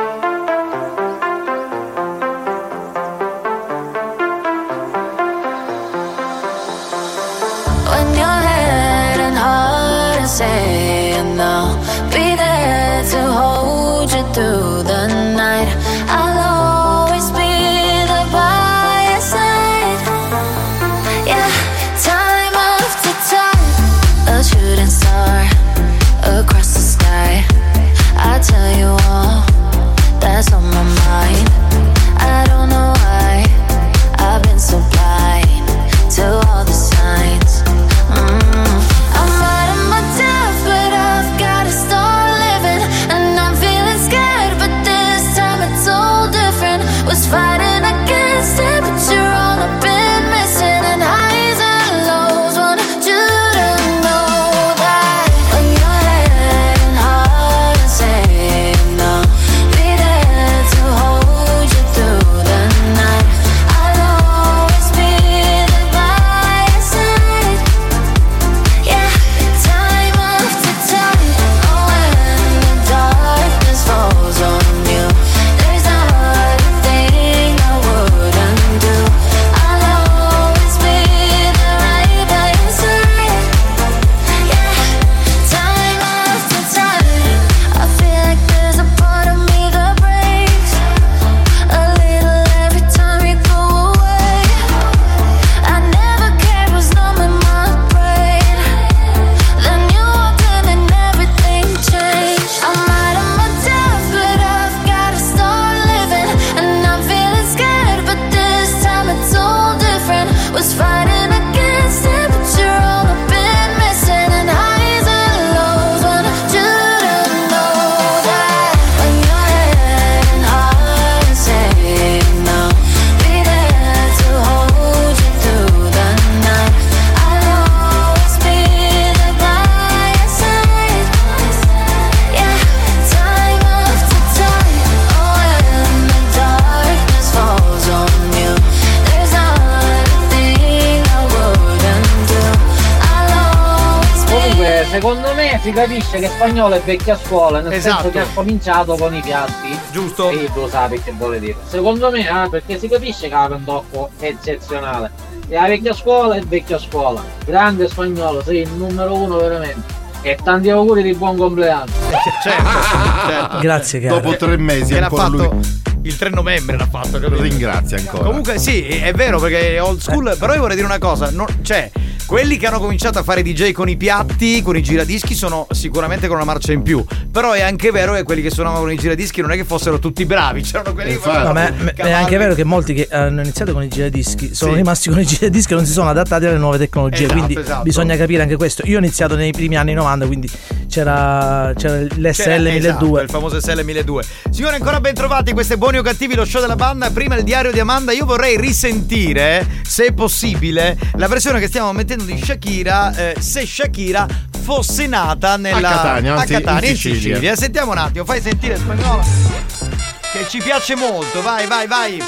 Say secondo me si capisce che Spagnolo è vecchia scuola, nel esatto. senso che ha cominciato con i piatti. Giusto. E lo sa perché vuole dire. Secondo me, ah, perché si capisce che ha Pandocco è eccezionale. E la vecchia scuola è vecchia scuola. Grande Spagnolo, sei il numero uno veramente. E tanti auguri di buon compleanno. Certo, certo. Grazie, cara. Dopo tre mesi l'ha fatto lui. Il tre novembre l'ha fatto, capito? Ringrazia ancora. Comunque sì, è vero perché è old school. Però io vorrei dire una cosa, non, cioè quelli che hanno cominciato a fare D J con i piatti, con i giradischi, sono sicuramente con una marcia in più. Però è anche vero che quelli che suonavano con i giradischi non è che fossero tutti bravi, c'erano quelli che no, ma è, è anche vero che molti che hanno iniziato con i giradischi sono sì. rimasti con i giradischi e non si sono adattati alle nuove tecnologie. Esatto, quindi esatto. bisogna capire anche questo. Io ho iniziato nei primi anni novanta, quindi c'era, c'era l'S L milleduecento. Esatto, il famoso S L milleduecento. Signori, ancora ben trovati, queste buone o cattivi, lo show della banda. Prima il diario di Amanda. Io vorrei risentire, se è possibile, la versione che stiamo mettendo di Shakira, eh, se Shakira fosse nata nella a Catania, anzi, a Catania in, Sicilia. in Sicilia. Sentiamo un attimo, fai sentire Spagnola che ci piace molto, vai vai vai.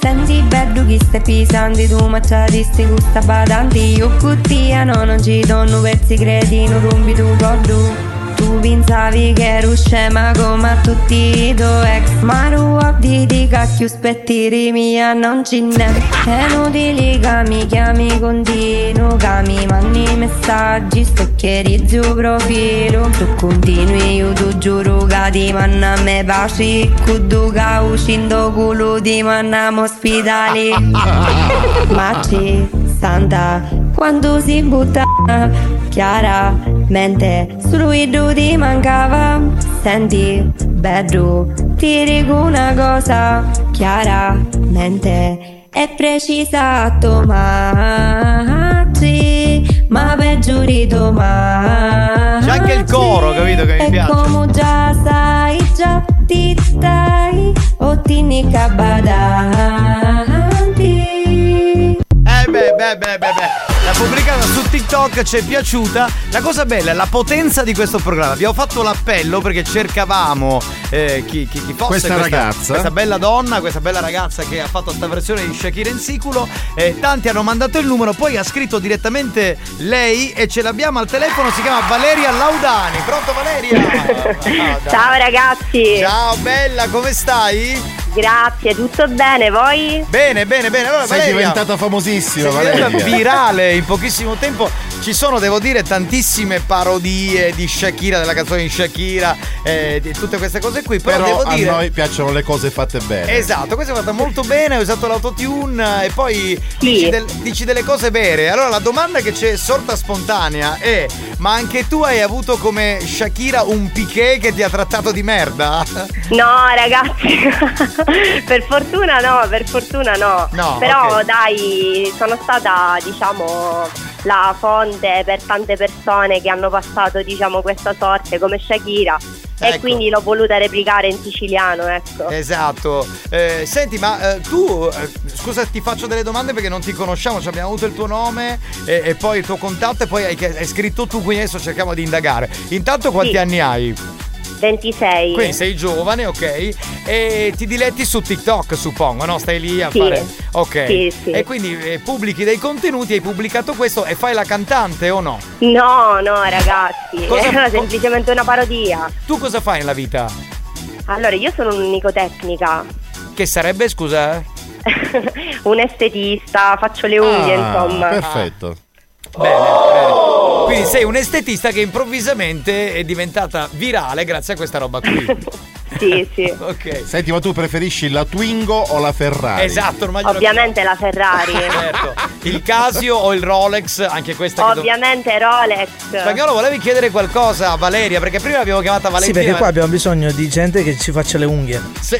Senti bello che stai pisando, tu macciadisti gusta badanti, io cuttiano non ci donno pezzi credi, non rompi tu godu. Tu pensavi che ero scema come a tutti i tuoi ex, ma ruabbi di cacchio spettiri mia non ci n'è. È inutile che mi chiami continuo, che mi mandi messaggi stoccherizzi il profilo. Tu continui io ti giuro che ti mando a me baci, cuddu che uscendo culo ti mando a ospedali. Ma ci stanta quando si butta Chiara mente, solo i due ti mancava. Senti, bello, ti dico una cosa chiaramente è precisa, tomati, ma peggio di tomati. C'è anche il coro, capito, che mi e piace. E come già sai, già ti stai o ti nica badanti. Eh beh, beh, beh, beh, beh. La pubblicata su TikTok ci è piaciuta. La cosa bella è la potenza di questo programma. Abbiamo fatto l'appello perché cercavamo eh, chi, chi, chi fosse questa, questa ragazza, questa bella donna, questa bella ragazza che ha fatto questa versione di Shakira in siculo. eh, Tanti hanno mandato il numero, poi ha scritto direttamente lei e ce l'abbiamo al telefono. Si chiama Valeria Laudani. Pronto Valeria? Oh, ciao ragazzi. Ciao bella, come stai? Grazie, tutto bene, voi? Bene, bene, bene. Allora, sei Valeria, diventata famosissima, sei diventata virale in pochissimo tempo. Ci sono, devo dire, tantissime parodie di Shakira, della canzone di Shakira, eh, di tutte queste cose qui. Però, però devo dire, a noi piacciono le cose fatte bene. Esatto, questa è fatta molto bene, hai usato l'autotune e poi sì. dici, del, dici delle cose vere. Allora la domanda che c'è sorta spontanea è: ma anche tu hai avuto come Shakira un piquet che ti ha trattato di merda? No ragazzi per fortuna no, per fortuna no, no però okay. dai, sono stata diciamo la fonte per tante persone che hanno passato diciamo questa sorte come Shakira. Ecco. E quindi l'ho voluta replicare in siciliano, ecco. Esatto. Eh, senti, ma eh, tu, eh, scusa, ti faccio delle domande perché non ti conosciamo, cioè abbiamo avuto il tuo nome e, e poi il tuo contatto e poi hai, hai scritto tu, quindi adesso cerchiamo di indagare. Intanto quanti sì. anni hai? ventisei. Quindi sei giovane, ok. E ti diletti su TikTok, suppongo, no? Stai lì a sì. fare. Ok. Sì, sì. E quindi eh, pubblichi dei contenuti, hai pubblicato questo e fai la cantante o no? No, no, ragazzi. Cosa... Era semplicemente una parodia. Tu cosa fai nella vita? Allora, io sono un'unicotecnica. Che sarebbe, scusa? Un estetista, faccio le unghie, ah, insomma. Perfetto. Ah. Bene, bene. Quindi sei un estetista che improvvisamente è diventata virale grazie a questa roba qui. Sì, sì. Ok. Senti, ma tu preferisci la Twingo o la Ferrari? Esatto, ormai ovviamente la Ferrari. Certo. Il Casio o il Rolex, anche questa ovviamente do... Rolex. Spagnolo, volevi chiedere qualcosa a Valeria perché prima l'abbiamo chiamata Valentina. Sì, perché qua abbiamo bisogno di gente che ci faccia le unghie. Sì.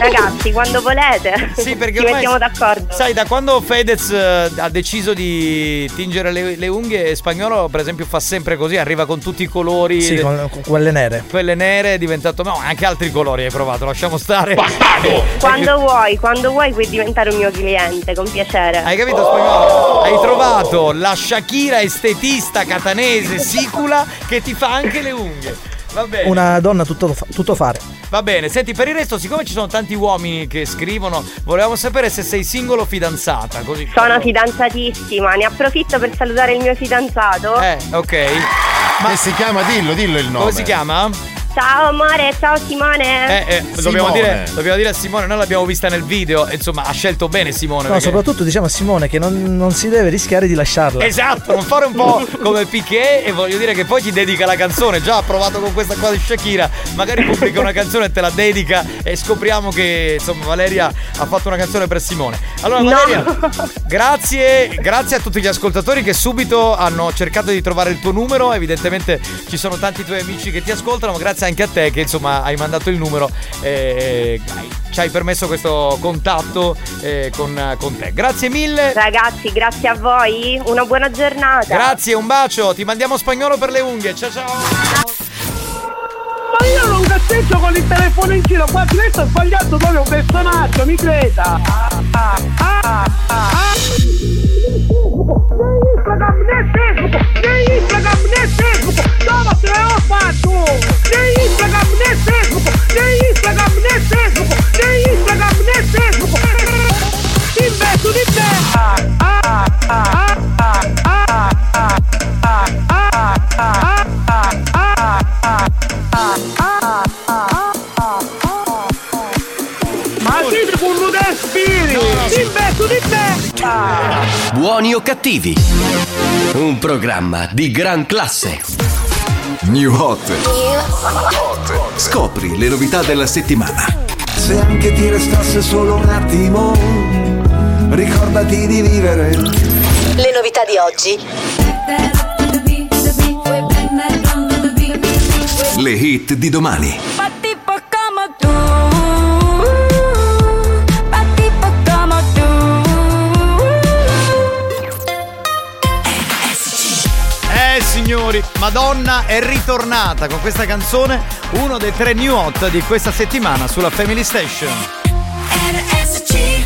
Ragazzi, quando volete. Sì, perché ci mettiamo d'accordo. Sai, da quando Fedez ha deciso di tingere le, le unghie, Spagnolo per esempio fa sempre così, arriva con tutti i colori. Sì, con, con quelle nere. Quelle nere è diventato, no, anche altri colori hai provato, lasciamo stare. Bastardo! Quando vuoi, quando vuoi puoi diventare un mio cliente, con piacere. Hai capito Spagnolo? Oh! Hai trovato la Shakira estetista catanese sicula che ti fa anche le unghie. Va bene. Una donna tutto, tutto fare. Va bene, senti, per il resto, siccome ci sono tanti uomini che scrivono, volevamo sapere se sei single o fidanzata, così. Sono fidanzatissima, ne approfitto per salutare il mio fidanzato. Eh, ok. Ma che si chiama? Dillo, dillo il nome. Come si chiama? Ciao amore, ciao Simone. Eh, eh, Simone. Dobbiamo dire, dobbiamo dire a Simone, noi l'abbiamo vista nel video, insomma ha scelto bene Simone. No, perché... soprattutto diciamo a Simone che non, non si deve rischiare di lasciarla. Esatto, non fare un po' come Piqué, e voglio dire che poi ti dedica la canzone. Già ha provato con questa qua di Shakira, magari pubblica una canzone e te la dedica, e scopriamo che insomma Valeria ha fatto una canzone per Simone. Allora Valeria, no. grazie, grazie a tutti gli ascoltatori che subito hanno cercato di trovare il tuo numero, evidentemente ci sono tanti tuoi amici che ti ascoltano, ma grazie anche a te che insomma hai mandato il numero e ci hai permesso questo contatto con, con te. Grazie mille ragazzi, grazie a voi, una buona giornata. Grazie, un bacio, ti mandiamo Spagnolo per le unghie, ciao ciao. Ma io non cazzeggio con il telefono in giro, qua questo è sbagliato proprio un personaggio, mi creda. Ah, ah, ah, ah. Buoni o cattivi, un programma di gran classe. New Hot. Scopri le novità della settimana. Se anche ti restasse solo un attimo, ricordati di vivere. Le novità di oggi, le hit di domani. Signori, Madonna è ritornata con questa canzone, uno dei tre new hot di questa settimana sulla Family Station. R S C.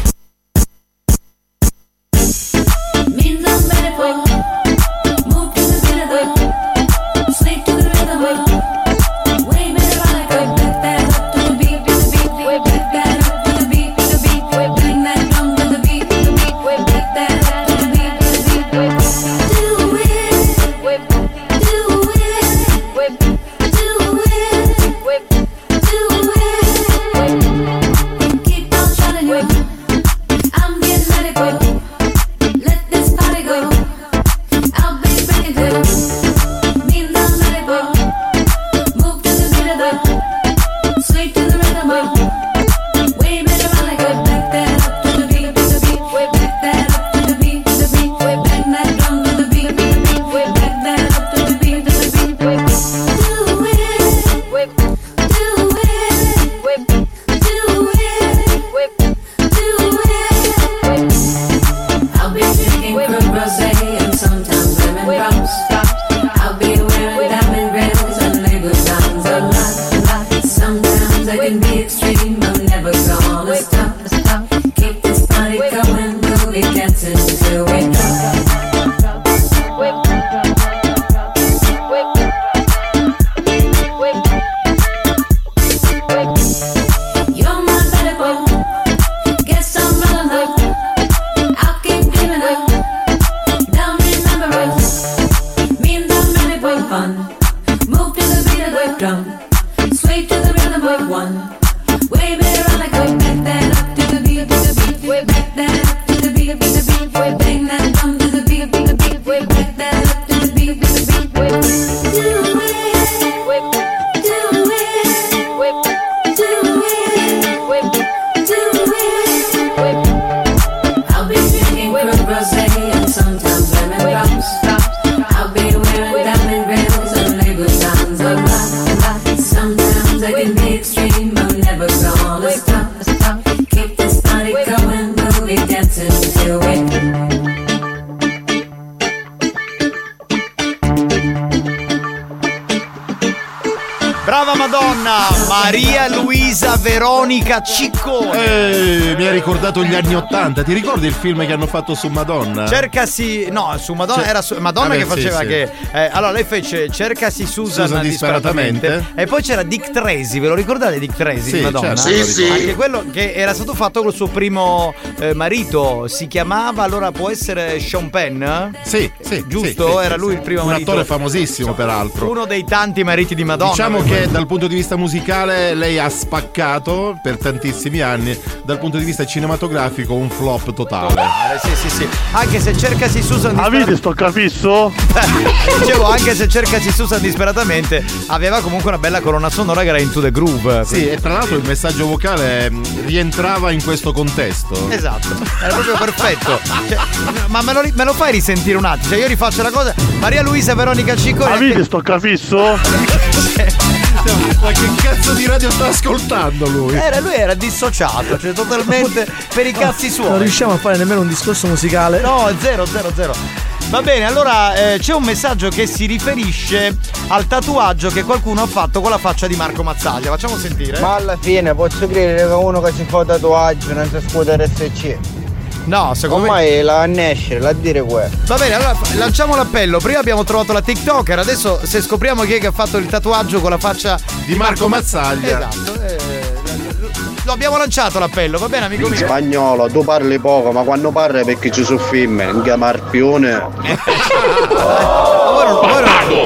Maria Luisa Veronica Ciccone. Eh, mi ha ricordato gli anni ottanta. Ti ricordi il film che hanno fatto su Madonna? Cercasi. No, su Madonna. Cer- era su Madonna, vabbè, che faceva sì, che. Sì. Eh, allora lei fece Cercasi Susan, Susan disparatamente. disparatamente. E poi c'era Dick Tracy, ve lo ricordate Dick Tracy? Sì, Madonna? Certo. Sì, sì. Anche quello che era stato fatto col suo primo eh, marito. Si chiamava, allora può essere Sean Penn? Sì, sì. Giusto? Sì, sì, era lui il primo un marito. Un attore famosissimo, peraltro. Uno dei tanti mariti di Madonna. Diciamo che dal punto di vista musicale lei ha spaccato per tantissimi anni, dal punto di vista cinematografico un flop totale. Ah, sì, sì, sì. Anche se Cercasi Susan disperatamente. Avete sto capisso? Dicevo, anche se Cercasi Susan disperatamente aveva comunque una bella colonna sonora che era Into the Groove. Sì, quindi. E tra l'altro il messaggio vocale rientrava in questo contesto. Esatto, era proprio perfetto. Cioè, ma me lo, me lo fai risentire un attimo? Cioè io rifaccio la cosa. Maria Luisa Veronica Ciccone. Avete sto capisso? Ma che cazzo di radio sta ascoltando lui? Era, lui era dissociato, cioè totalmente per i cazzi suoi. Non riusciamo a fare nemmeno un discorso musicale. No, zero, zero, zero. Va bene, allora eh, c'è un messaggio che si riferisce al tatuaggio che qualcuno ha fatto con la faccia di Marco Mazzaglia. Facciamo sentire. Ma alla fine posso credere che uno che si fa tatuaggio non si scuote R S C? No, secondo ormai me. La nascere, la dire qua. Va bene, allora lanciamo l'appello. Prima abbiamo trovato la TikToker, adesso se scopriamo chi è che ha fatto il tatuaggio con la faccia di, di Marco, Marco Mazzaglia. Esatto, eh, lo abbiamo lanciato l'appello, va bene amico in mio? Spagnolo, tu parli poco, ma quando parli perché ci sono film, anche Marpione.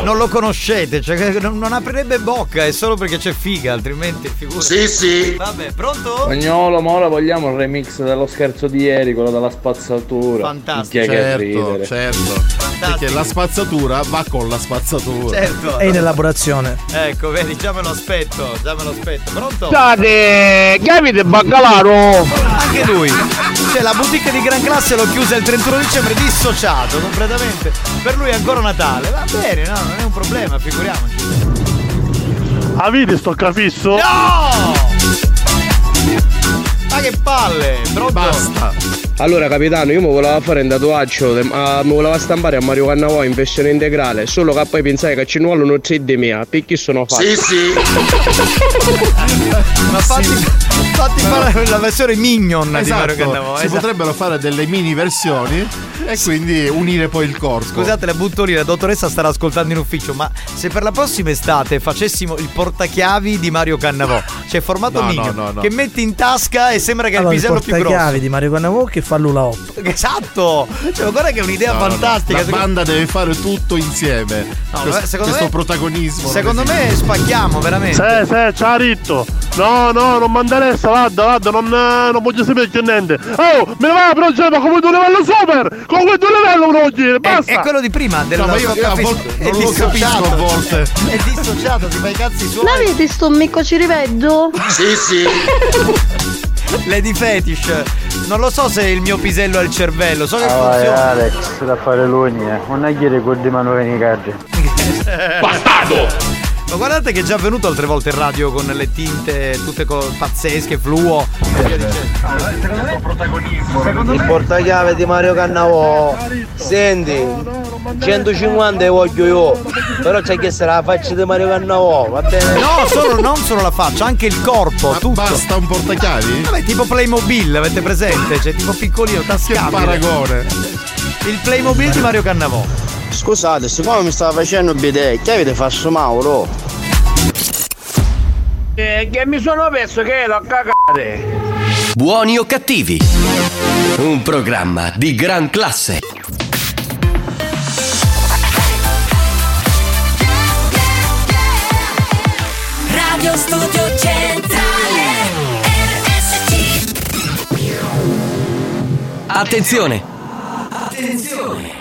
Non lo conoscete, cioè non aprirebbe bocca, è solo perché c'è figa, altrimenti figurati. Sì, sì. Vabbè, pronto? Spagnolo, ma ora vogliamo il remix dello scherzo di ieri, quello della spazzatura. Fantastico. Certo, certo. Fantastico. Perché la spazzatura va con la spazzatura. Certo. È in elaborazione. Ecco, vedi, già me lo aspetto, già me lo aspetto. Pronto? State, chiami del baccalaro. Anche lui. Cioè la boutique di Gran Classe l'ho chiusa il trentuno dicembre, dissociato completamente. Per lui è ancora Natale, va bene, no? Non è un problema, figuriamoci. Avete sto cafisso? No! Ma che palle! Pronto? Basta! Allora capitano, io mi volevo fare un tatuaggio, mi volevo stampare a Mario Cannavò in versione integrale, solo che poi pensai che ci vuole uno tre D mia, perché sono fatto. Sì, sì! Ma fatti, sì. fatti fare la versione mignon, esatto, di Mario Cannavò. Si esatto. Potrebbero fare delle mini versioni e quindi unire poi il corpo. Scusate, la butto lì, la dottoressa starà ascoltando in ufficio, ma se per la prossima estate facessimo il portachiavi di Mario Cannavò, cioè formato no, mignon, no, no, no. che metti in tasca e sembra che allora, è il pisello più grosso. Il portachiavi di Mario Cannavò che fa l'ula hop. Esatto, cioè, guarda che è un'idea no, fantastica. No, no. La banda deve fare tutto insieme. No, questo secondo questo me, protagonismo. Secondo me esiste. Spacchiamo veramente. Se, se, ciao Ritto. No, no, non mandare vado, vado, non, non voglio sapere più niente. Oh, me ne va però c'è, ma come tu livello super! Con quel tuo livello uno dire, basta! È, è quello di prima, del no, ma io capis- vol- è non dissociato, lo a volte. È, è dissociato, ti fai i cazzi suoi. Ma vedi sto micco ciriveggio? Sì, sì. Lady Fetish, non lo so se il mio pisello ha il cervello, so che ah, funziona. Vai, Alex, da fare l'ugna, non è chiede con di manoveni caggi. Bastardo! Ma guardate che è già venuto altre volte in radio con le tinte tutte co- pazzesche, fluo e via dicendo. Secondo me è protagonismo. Il portachiave di Mario Cannavò. Senti, centocinquanta voglio io. Però c'è che sarà la faccia di Mario Cannavò, va bene? No, solo, non solo la faccia, anche il corpo, tutto. Basta un portachiavi? Vabbè, tipo Playmobil, avete presente? Cioè tipo piccolino, tascabile. Che paragone. Il Playmobil di Mario Cannavò. Scusate, siccome mi stava facendo bidè, che avete fatto Mauro? Eh, che mi sono perso che ero a cagare. Buoni o cattivi? Un programma di gran classe. Radio Studio Centrale R S C. Attenzione! Attenzione!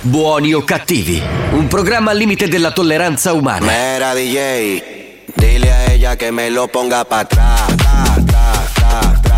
Buoni o cattivi, un programma al limite della tolleranza umana. Mera D J, dile a ella che me lo ponga pa' tra, tra, tra, tra, tra.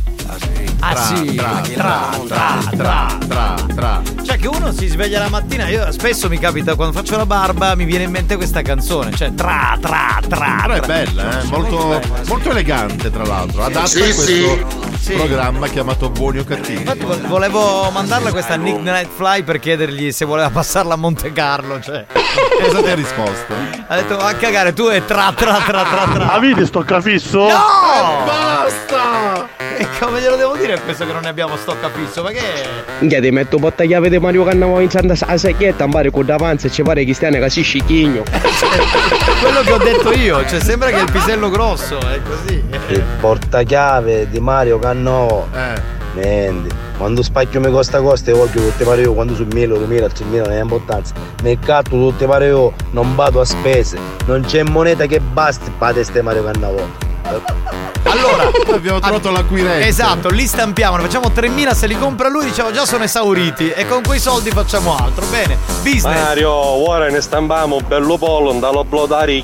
Ah sì, tra, tra, tra, tra, tra, tra. Cioè che uno si sveglia la mattina. Io spesso mi capita quando faccio la barba, mi viene in mente questa canzone. Cioè tra, tra, tra, tra. È bella, eh? Molto, molto elegante, tra l'altro. Adatta sì, a questo sì. programma chiamato Buoni o Cattivi. Infatti volevo mandarla questa a Nick Nightfly per chiedergli se voleva passarla a Monte Carlo. Cioè cosa ti ha risposto? Ha detto a cagare tu e tra, tra, tra, tra, tra. Ah, vedi sto cafisso? No! Basta! E come glielo devo dire a questo che non ne abbiamo sto capisso? Ma che minchia ti metto bottagliave di Mario Cannavò in Santa Sacchietta, ambare con davanza e ci pare Cristiane casi scicchigno. Quello che ho detto io, cioè sembra che il pisello grosso, è così. Il portachiave di Mario Cannavò. Eh. Niente, quando spacchio mi costa costa e voglio tutte pare io, quando su mille, duemila, tremila non è importanza. Nel catto tutte pare io, non vado a spese, non c'è moneta che basti per testa Mario Cannavò. Allora abbiamo trovato l'acquirente. Esatto, li stampiamo, ne facciamo tremila, se li compra lui diciamo già sono esauriti e con quei soldi facciamo altro. Bene, business. Mario, ora ne stampiamo bello pollo, andalo a blodare.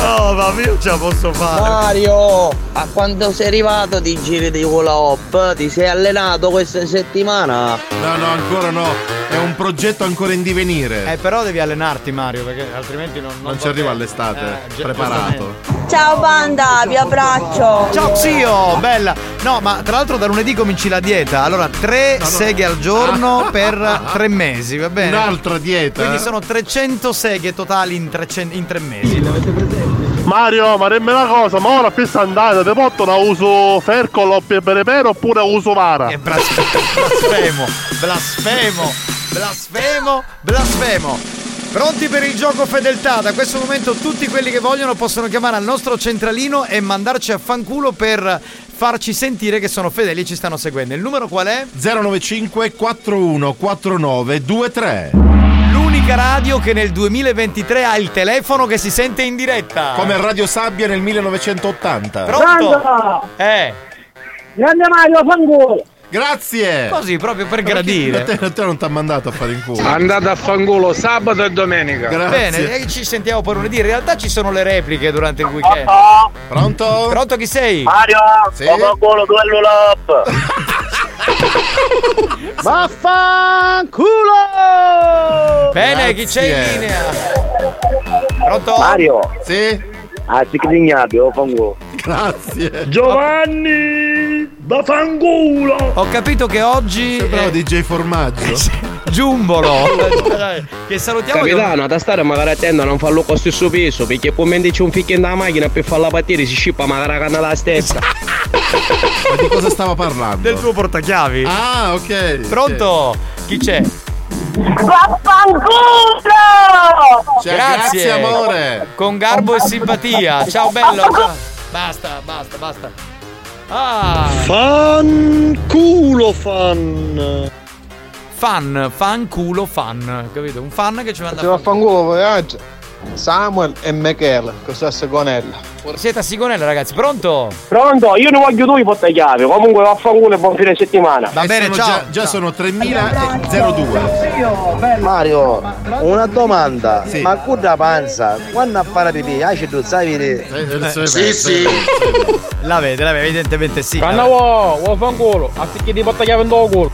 Oh mamma, io ce la posso fare. Mario, a quando sei arrivato ti giri di cola hop? Ti sei allenato questa settimana? No, no, ancora no. È un progetto ancora in divenire. Eh però devi allenarti Mario, perché altrimenti non... Non, non ci arrivo all'estate, eh, preparato. Ciao banda, vi abbraccio. Ciao zio, bella. No ma tra l'altro da lunedì cominci la dieta. Allora tre no, no. seghe al giorno per tre mesi, va bene? Un'altra dieta. Quindi sono trecento seghe totali in, trecento, in tre mesi. L'avete presente? Mario, ma dimmi una cosa, ma ora qui sta andata, te portano a uso fercolo per perepero oppure a uso vara? È blasfemo, blasfemo, blasfemo, blasfemo. Pronti per il gioco fedeltà? Da questo momento tutti quelli che vogliono possono chiamare al nostro centralino e mandarci a fanculo per farci sentire che sono fedeli e ci stanno seguendo. Il numero qual è? zero nove cinque quattro uno quattro nove due tre. L'unica radio che nel duemilaventitré ha il telefono che si sente in diretta. Come Radio Sabbia nel millenovecentottanta. Pronto? Pronto? Eh. Grande Mario, fanculo. Grazie. Così, proprio per ma gradire. Perché, te, te non ti ha mandato a fare in culo. Andate a fanculo sabato e domenica. Grazie. Bene, e ci sentiamo per lunedì. In realtà ci sono le repliche durante il weekend. Pronto? Pronto? Pronto chi sei? Mario. Sì. Fanculo, duello l'op. Vaffanculo! Bene, grazie. Chi c'è in linea? Pronto? Mario? Sì? Ah, si crignabbio, fanculo. Grazie. Giovanni! Da fanculo! Ho capito che oggi... Sembrava è... D J Formaggio. Giumbolo! Che salutiamo... Capitano, che... da stare magari attento a non farlo con lo stesso peso, perché poi mentre c'è un ficchio in la macchina per farla partire si scippa magari la canna alla stessa. Ma di cosa stava parlando? Del tuo portachiavi. Ah, ok. Pronto? Okay. Chi c'è? Vaffanculo! Cioè, grazie. Grazie amore. Con garbo e simpatia. Ciao bello. Basta, basta, basta. Ah! Fanculo fan. fan, fan culo, fan, capito? Un fan che ci manda a fanculo. Samuel e Michele, cos'è Sigonella? Siete a Sigonella, ragazzi, pronto? Pronto, io ne voglio due portachiave. Comunque vaffanculo e buon fine settimana. Va bene, ciao. Già, già sono tremila e due. Mario, una domanda. Sì. Ma con la panza, quando a fare pipì, hai ci tu, sai vedere? Sì, sì. La vede, la vede, evidentemente sì. Cannavò, vaffanculo, a sticchi di portachiave in tuo culo.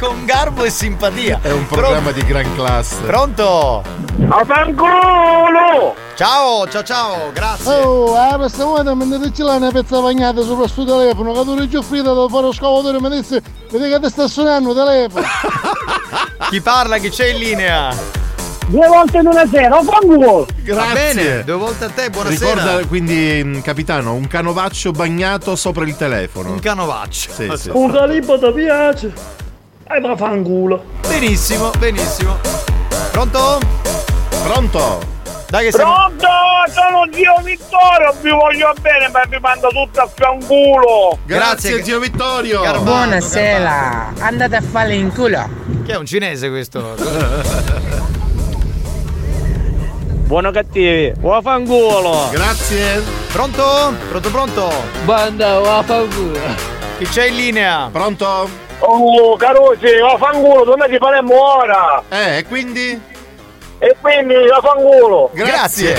Con garbo e simpatia. È un programma Pro- di gran classe. Pronto? Avanculo! Ciao, ciao, ciao, grazie. Oh, a questa volta mi dite là una pezza bagnata sopra sto telefono, che tu l'hai gioffrita, devo fare lo scavatore, mi disse, vedi che ti sta suonando il telefono. Chi parla, chi c'è in linea? Due volte in una sera, fanculo! Grazie. Va bene, due volte a te, buonasera. Ricorda quindi, capitano, un canovaccio bagnato sopra il telefono. Un canovaccio. Sì, sì. Un calipo ti piace. E va a fanculo. Benissimo, benissimo. Pronto? Pronto? Dai che siamo... Pronto, sono zio Vittorio, vi voglio bene, ma vi mando tutto a fanculo. Grazie, Grazie zio Vittorio. Carbonato, buonasera, carbonato. Andate a farle in culo. Che è un cinese questo? Buono cattivi, vaffanculo. Grazie. Pronto? Pronto, pronto? Banda, vaffanculo. Chi c'è in linea? Pronto? Oh, Carusi, vaffanculo, tornati a Palermo ora! Eh, e quindi? E quindi, vaffanculo! Grazie!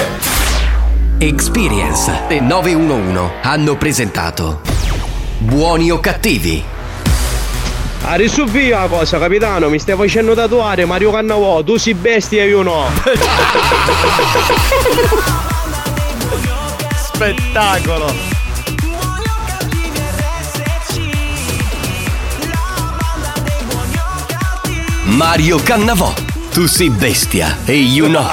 Experience e nove uno uno hanno presentato Buoni o Cattivi? A risuvia la cosa, capitano, mi stai facendo tatuare Mario Cannavò, tu si bestia e io no! Spettacolo! Mario Cannavò, tu sei bestia e io no.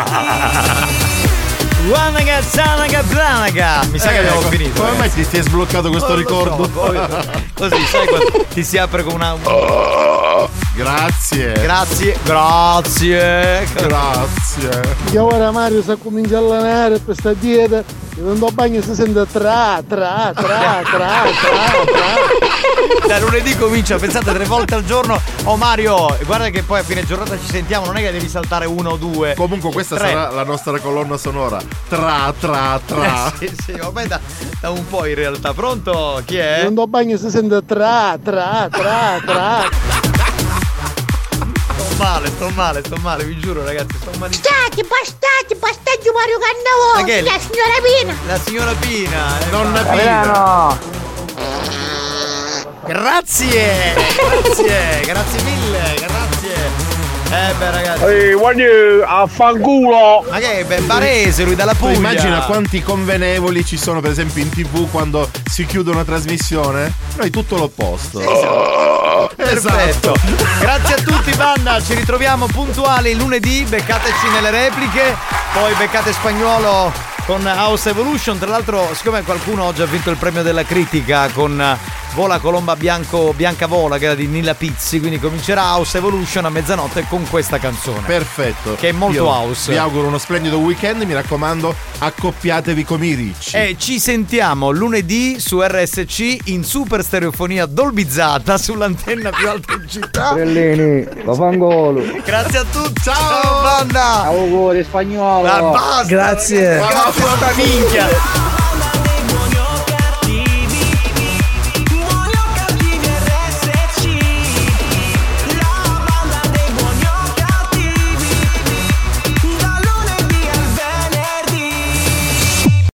Guanaga, zanaga, blanaga. Mi sa che abbiamo finito. Come mai ti è sbloccato questo ricordo? Così, sai quando ti si apre con una... Grazie. Grazie. Grazie. Grazie. Io ora Mario sta cominciando a allenare per sta dieta. Io non do bagno si sente tra, tra, tra, tra, tra, tra. Da lunedì comincia, pensate, tre volte al giorno. Oh Mario, guarda che poi a fine giornata ci sentiamo, non è che devi saltare uno o due. Comunque questa tre. Sarà la nostra colonna sonora. Tra, tra, tra. Eh, sì, sì, ormai da, da un po' in realtà. Pronto? Chi è? Non do bagno si sente tra, tra, tra, tra. Sto male, sto male, sto male, vi giuro ragazzi, sto malissimo. Bastate, bastate, bastate Mario Cannavò, la signora Pina. La signora Pina, eh, nonna Pina. No. Grazie, grazie, grazie mille, grazie. Eh beh ragazzi. Ehi, guardi, affanculo. Ma che è barese lui dalla Puglia. Tu immagina quanti convenevoli ci sono per esempio in tv quando si chiude una trasmissione. Noi tutto l'opposto. Esatto. Perfetto. Esatto. Grazie a tutti banda, ci ritroviamo puntuali lunedì, beccateci nelle repliche, poi beccate Spagnolo con House Evolution. Tra l'altro, siccome qualcuno oggi ha vinto il premio della critica con Vola Colomba Bianco, Bianca Vola, che era di Nilla Pizzi, quindi comincerà House Evolution a mezzanotte con questa canzone. Perfetto. Che è molto Io house. Vi auguro uno splendido weekend, mi raccomando, accoppiatevi come i ricci. E ci sentiamo lunedì su R S C in super stereofonia dolbizzata sull'antenna più alta in città. Brellini, vaffanculo. Grazie a tutti. Ciao, ciao banda. Auguri Spagnolo. Basta, grazie. Ragazzi. Grazie a tutta minchia.